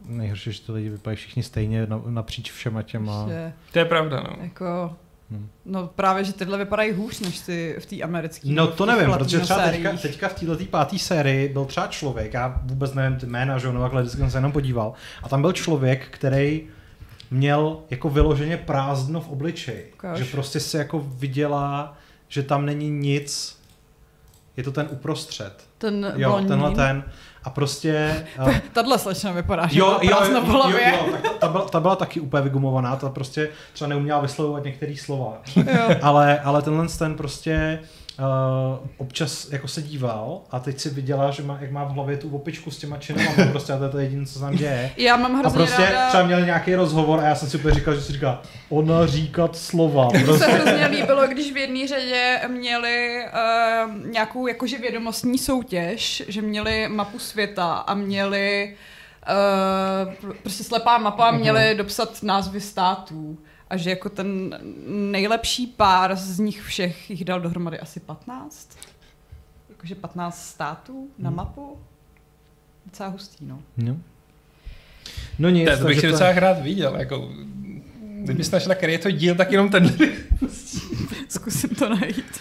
Nejhorší, že ty lidi vypadají všichni stejně napříč všema těma. Že, to je pravda, no. Jako, hmm. No právě, že tyhle vypadají hůř než ty v té americké. No to nevím, protože třeba teďka, teďka v této páté sérii byl třeba člověk, já vůbec nevím ty jména, že ono, ale vždycky jsem se jenom podíval, a tam byl člověk, který... měl jako vyloženě prázdno v obličeji. Kaž. Že prostě se jako viděla, že tam není nic. Je to ten uprostřed. Ten jo, blondín. Tenhle ten. A prostě... Uh... Tadle slečna vypadá, že jo, jo, jo, jo, jo, tak ta, ta, byla, ta byla taky úplně vygumovaná, ta prostě třeba neuměla vyslovovat některé slova. ale, ale tenhle ten prostě uh, občas jako se díval a teď si viděla, že má, jak má v hlavě tu opičku s těma činama, prostě a to je to jediné, co se tam děje. Já mám hrozně ráda... A prostě ráda... třeba měl nějaký rozhovor a já jsem si úplně říkal, že si říká, ona říkat slova. Prostě. Se hrozně líbilo, když v jedné řadě měli uh, nějakou jakože vědomostní soutěž, že měli mapu světa a měli uh, prostě slepá mapa a měli dopsat názvy států a že jako ten nejlepší pár z nich všech jich dal dohromady asi patnáct. Jakože patnáct států na mapu. Docela hustý, no. No, no nic. To, to bych si to... docela rád viděl, jako kdybych našla, který je to díl, tak jenom ten. Zkusím to najít.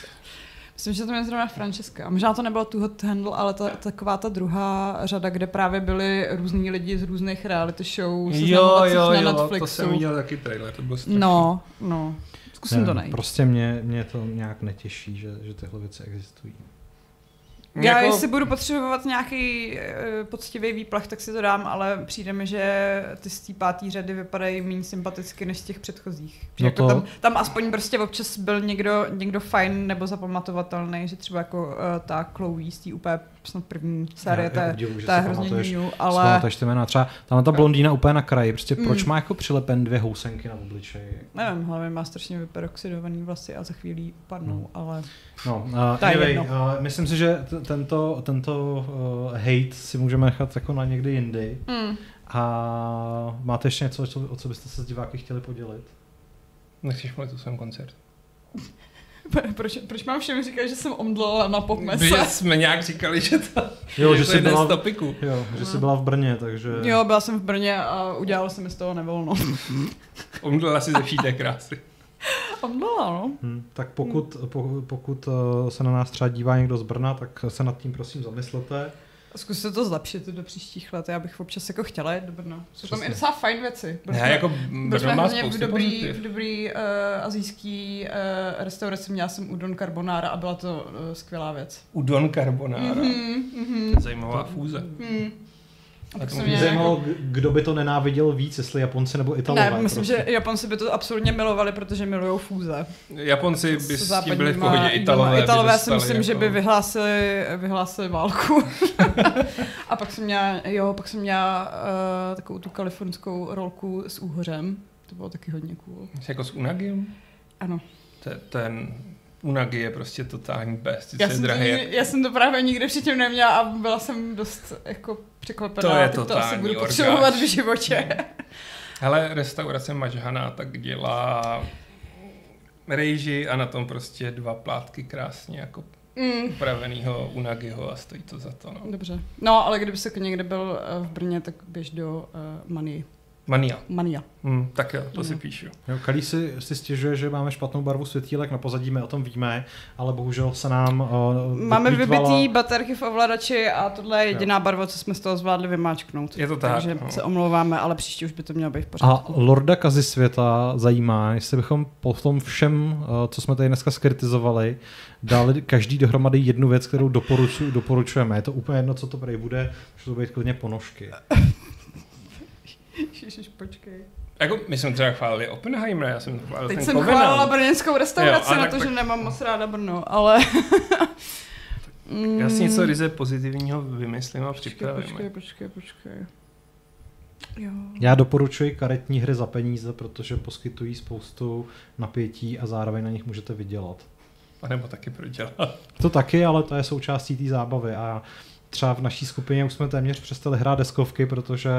Myslím, že to mě zrovna Franceska. A možná to nebylo Too Hot to Handle, ale ta, taková ta druhá řada, kde právě byli různí lidi z různých reality show, seznamovacích na Netflixu. Jo, jo, jo, to jsem viděl taky trailer, to byl strašný. No, no. Zkusím ne, to najít. Prostě mě, mě to nějak netěší, že, že tyhle věci existují. Já jako... jestli budu potřebovat nějaký e, poctivý výplach, tak si to dám, ale přijde mi, že ty z té páté řady vypadají méně sympaticky než z těch předchozích. No jako to... tam, tam aspoň prostě občas byl někdo, někdo fajn nebo zapamatovatelný, že třeba jako e, ta Chloe z té úplně snad první série, to je hrozně nížu, ale... Pamatuješ ty jména, třeba tamhle ta blondýna úplně na kraji, prostě mm. proč má jako přilepen dvě housenky na obličeji? Nevím, hlavně má strašně vyperoxidovaný vlasy a za chvíli padnou, no. ale... No, uh, anyway, uh, myslím si, že t- tento, tento uh, hate si můžeme nechat jako na někdy jindy. Mm. A máte ještě něco, co, o co byste se s diváky chtěli podělit? Nechceš mluvit o svém koncert? Proč, proč mám všem říkat, že jsem omdlela na popmese? Že jsme nějak říkali, že to, jo, že to je jeden z topiků. Jo, že jsi byla v Brně, takže... Jo, byla jsem v Brně a udělala se mi z toho nevolno. Omdlela si ze vší té krásy. Omdlela, no. Hmm, tak pokud, po, pokud se na nás třeba dívá někdo z Brna, tak se nad tím prosím zamyslete. Zkuste to zlepšit do příštích let, já bych občas jako chtěla jít do Brna. Jsou přesně. Tam i docela fajn věci. Protože, ne, jako Brno má spoustu dobrý, v dobrý uh, azijský uh, restauraci měla jsem udon carbonara a byla to uh, skvělá věc. Udon carbonara? Mm-hmm, mm-hmm. Zajímavá fúze. Mm. Tak mě zajímalo, kdo by to nenáviděl víc, jestli Japonci nebo Italové. Ne, myslím, prostě. Že Japonci by to absolutně milovali, protože milujou fúze. Japonci by s tím byli v pohodě, Italové Italové si myslím, jako... že by vyhlásili, vyhlásili válku. A pak jsem měla, jo, pak jsem měla uh, takovou tu kalifornskou rolku s úhořem. To bylo taky hodně cool. Jako s unagiem? Ano. Ten... ten... Unagi je prostě totální pest. Já, já jsem to právě nikdy předtím neměla a byla jsem dost jako překvapená. To je totální orgáč. To asi budu potřebovat v životě. Hele, restaurace Mažhana tak dělá rejži a na tom prostě dva plátky krásně jako mm. upravenýho unagiho a stojí to za to. No. Dobře. No, ale kdyby se někde byl v Brně, tak běž do uh, Manii. Mania. Mania. Hmm, tak jo, to Mania. Si píšu. Jo, Kalí si, si stěžuje, že máme špatnou barvu světílek, na pozadí my o tom víme, ale bohužel se nám uh, máme vyplýtvala... vybitý baterky v ovladači a tohle je jediná jo. barva, co jsme z toho zvládli vymáčknout. Je to tak. Takže no. se omlouváme, ale příště už by to mělo být v pořádku. A Lorda Kazisvěta zajímá, jestli bychom po tom všem, uh, co jsme tady dneska skritizovali, dali každý dohromady jednu věc, kterou doporučuj, doporučujeme. Je to úplně jedno, co to tady bude, že to bude klidně ponožky. Ježiš, počkej. Jako, my jsme třeba chválili Oppenheimer, já jsem chválil ten Covenant. Teď jsem chválila brněnskou restauraci, jo, na to, tak... že nemám moc ráda Brno, ale... Já si něco ryze pozitivního vymyslím a počkej, připravím. Počkej, počkej, počkej. Jo. Já doporučuji karetní hry za peníze, protože poskytují spoustu napětí a zároveň na nich můžete vydělat. A nebo taky prodělat. To taky, ale to je součástí té zábavy a třeba v naší skupině už jsme téměř přestali hrát deskovky, protože...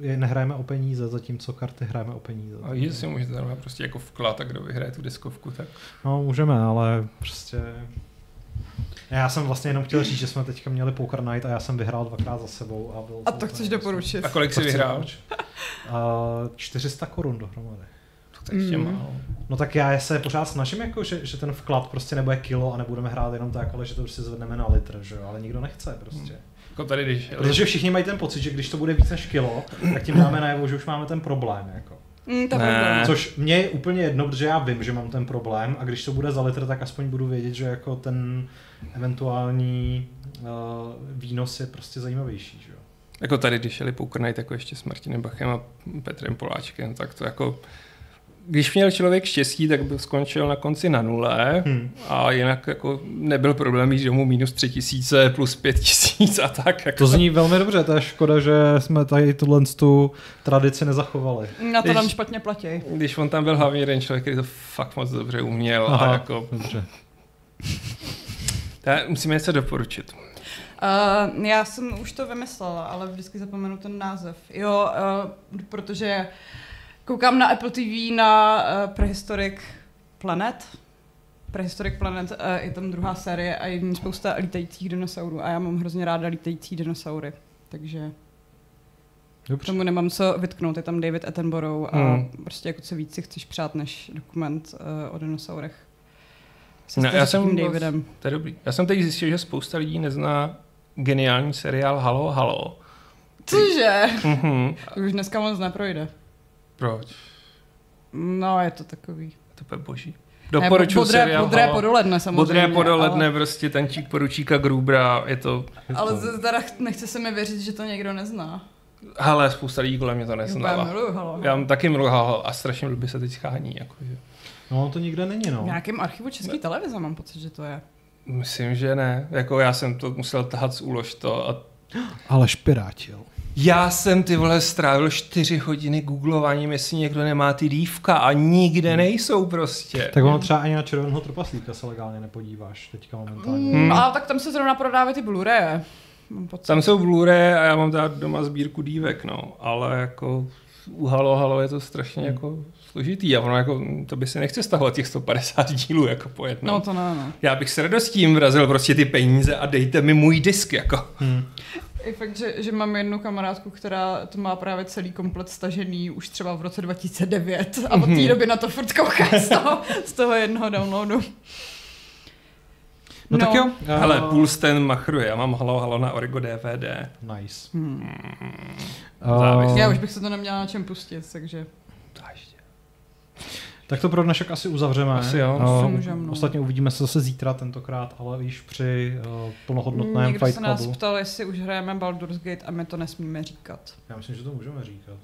Je, nehrajeme o peníze, zatímco karty hrajeme o peníze. A jestli můžete dát prostě jako vklad a kdo vyhraje tu deskovku, tak... No můžeme, ale prostě... Já jsem vlastně jenom chtěl říct, že jsme teďka měli Poker Night a já jsem vyhrál dvakrát za sebou. A, byl a to chceš doporučit. A kolik jsi vyhrál? čtyři sta korun dohromady. To ještě mm. málo. No tak já se pořád snažím, jako, že, že ten vklad prostě nebude kilo a nebudeme hrát jenom tak, ale že to prostě zvedneme na litr, že jo? Ale nikdo nechce prostě. Mm. Jako tady, když... Protože všichni mají ten pocit, že když to bude víc než kilo, tak tím dáme najevo, že už máme ten problém. Jako. Mm, to problém. Což mě je úplně jedno, protože já vím, že mám ten problém a když to bude za litr, tak aspoň budu vědět, že jako ten eventuální uh, výnos je prostě zajímavější. Že? Jako tady, když jeli Poker Night, jako ještě s Martinem Bachem a Petrem Poláčkem, tak to jako... Když měl člověk štěstí, tak byl skončil na konci na nule hmm. a jinak jako nebyl problém jít domů minus tři tisíce, plus pět tisíc a tak. Jako. To zní velmi dobře, to je škoda, že jsme tady tuhle tu tradici nezachovali. Na to když, tam špatně platí. Když on tam byl hlavně jeden člověk, který to fakt moc dobře uměl. Aha, a jako... Dobře. Musíme něco doporučit. Uh, já jsem už to vymyslela, ale vždycky zapomenu ten název. Jo, uh, protože... Koukám na Apple té vé na uh, Prehistoric Planet. Prehistoric Planet uh, je tam druhá série a je v ní spousta lítajících dinosaurů. A já mám hrozně ráda lítající dinosaury. Takže dobře. Tomu nemám co vytknout. Je tam David Attenborough a hmm. prostě jako co víc si chceš přát než dokument uh, o dinosaurech. Se no, já jsem Davidem. To je dobrý. Já jsem teď zjistil, že spousta lidí nezná geniální seriál Halo Halo. Cože? Mm-hmm. Už dneska moc neprojde. Proč? No, je to takový. To je boží. Doporučuji seriál. Bodré podoledne samozřejmě. Bodré podoledne, ale... prostě tančík poručíka Grubra, je to... Je to... Ale teda nechce se mi věřit, že to někdo nezná. Hele, spousta lidí kolem mě to neznala. Já miluji Halo. Já taky miluji Halo a strašně blbě se teď schání. Jakože. No to nikde není, no. V nějakém archivu České televize mám pocit, že to je. Myslím, že ne. Jako já jsem to musel tahat z úlož to a... Ale špirátil. Já jsem ty vole strávil čtyři hodiny googlováním, jestli někdo nemá ty dívka a nikde nejsou prostě. Tak ono třeba ani na Červeného trpaslíka se legálně nepodíváš teďka momentálně. Hmm. Ale tak tam se zrovna prodávají ty Blu-raye. Tam jsou Blu-ray a já mám dát doma sbírku dívek, no, ale jako u Halo Halo je to strašně jako složitý a ono jako, to by se nechce stahovat těch sto padesát dílů jako po jednou. No to ne, ne. Já bych s radostí jim vrazil prostě ty peníze a dejte mi můj disk, jako. Hmm. I fakt, že, že mám jednu kamarádku, která to má právě celý komplet stažený už třeba v roce dva tisíce devět a od té doby na to furt kouká z toho, z toho jednoho downloadu. No, no tak jo. Hele, půl stan machruje. Já mám Halo Halo na Origo D V D. Nice. Hmm. Uh, Já už bych se to neměla na čem pustit, takže... Tak to pro dnešek asi uzavřeme. Asi jo. No, můžem, no. Ostatně uvidíme se zase zítra tentokrát, ale víš, při uh, plnohodnotném Někdo Fight Clubu. Někdo se nás ptal, jestli už hrajeme Baldur's Gate a my to nesmíme říkat. Já myslím, že to můžeme říkat.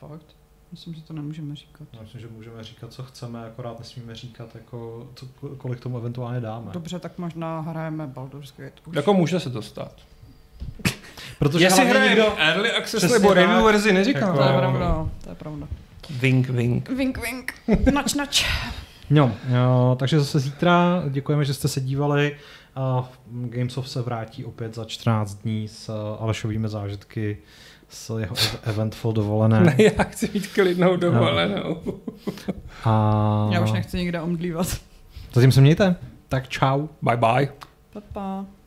Fakt? Myslím, že to nemůžeme říkat. Já myslím, že můžeme říkat, co chceme, akorát nesmíme říkat, jako, co, kolik tomu eventuálně dáme. Dobře, tak možná hrajeme Baldur's Gate. Už. Jako může se to stát. Protože jestli hraje někdo... Early Access nebo Review verzi neříkám. To je pravda, to je pravda. Vink, vink. Vink, vink. Nač, nač. No, jo, takže zase zítra. Děkujeme, že jste se dívali. Gamesoft se vrátí opět za čtrnáct dní s Alešovými zážitky s jeho eventful dovolené. Ne, já chci mít klidnou dovolenou. A... Já už nechci nikde omdlívat. Zatím se mějte. Tak čau. Bye, bye. Pa, pa.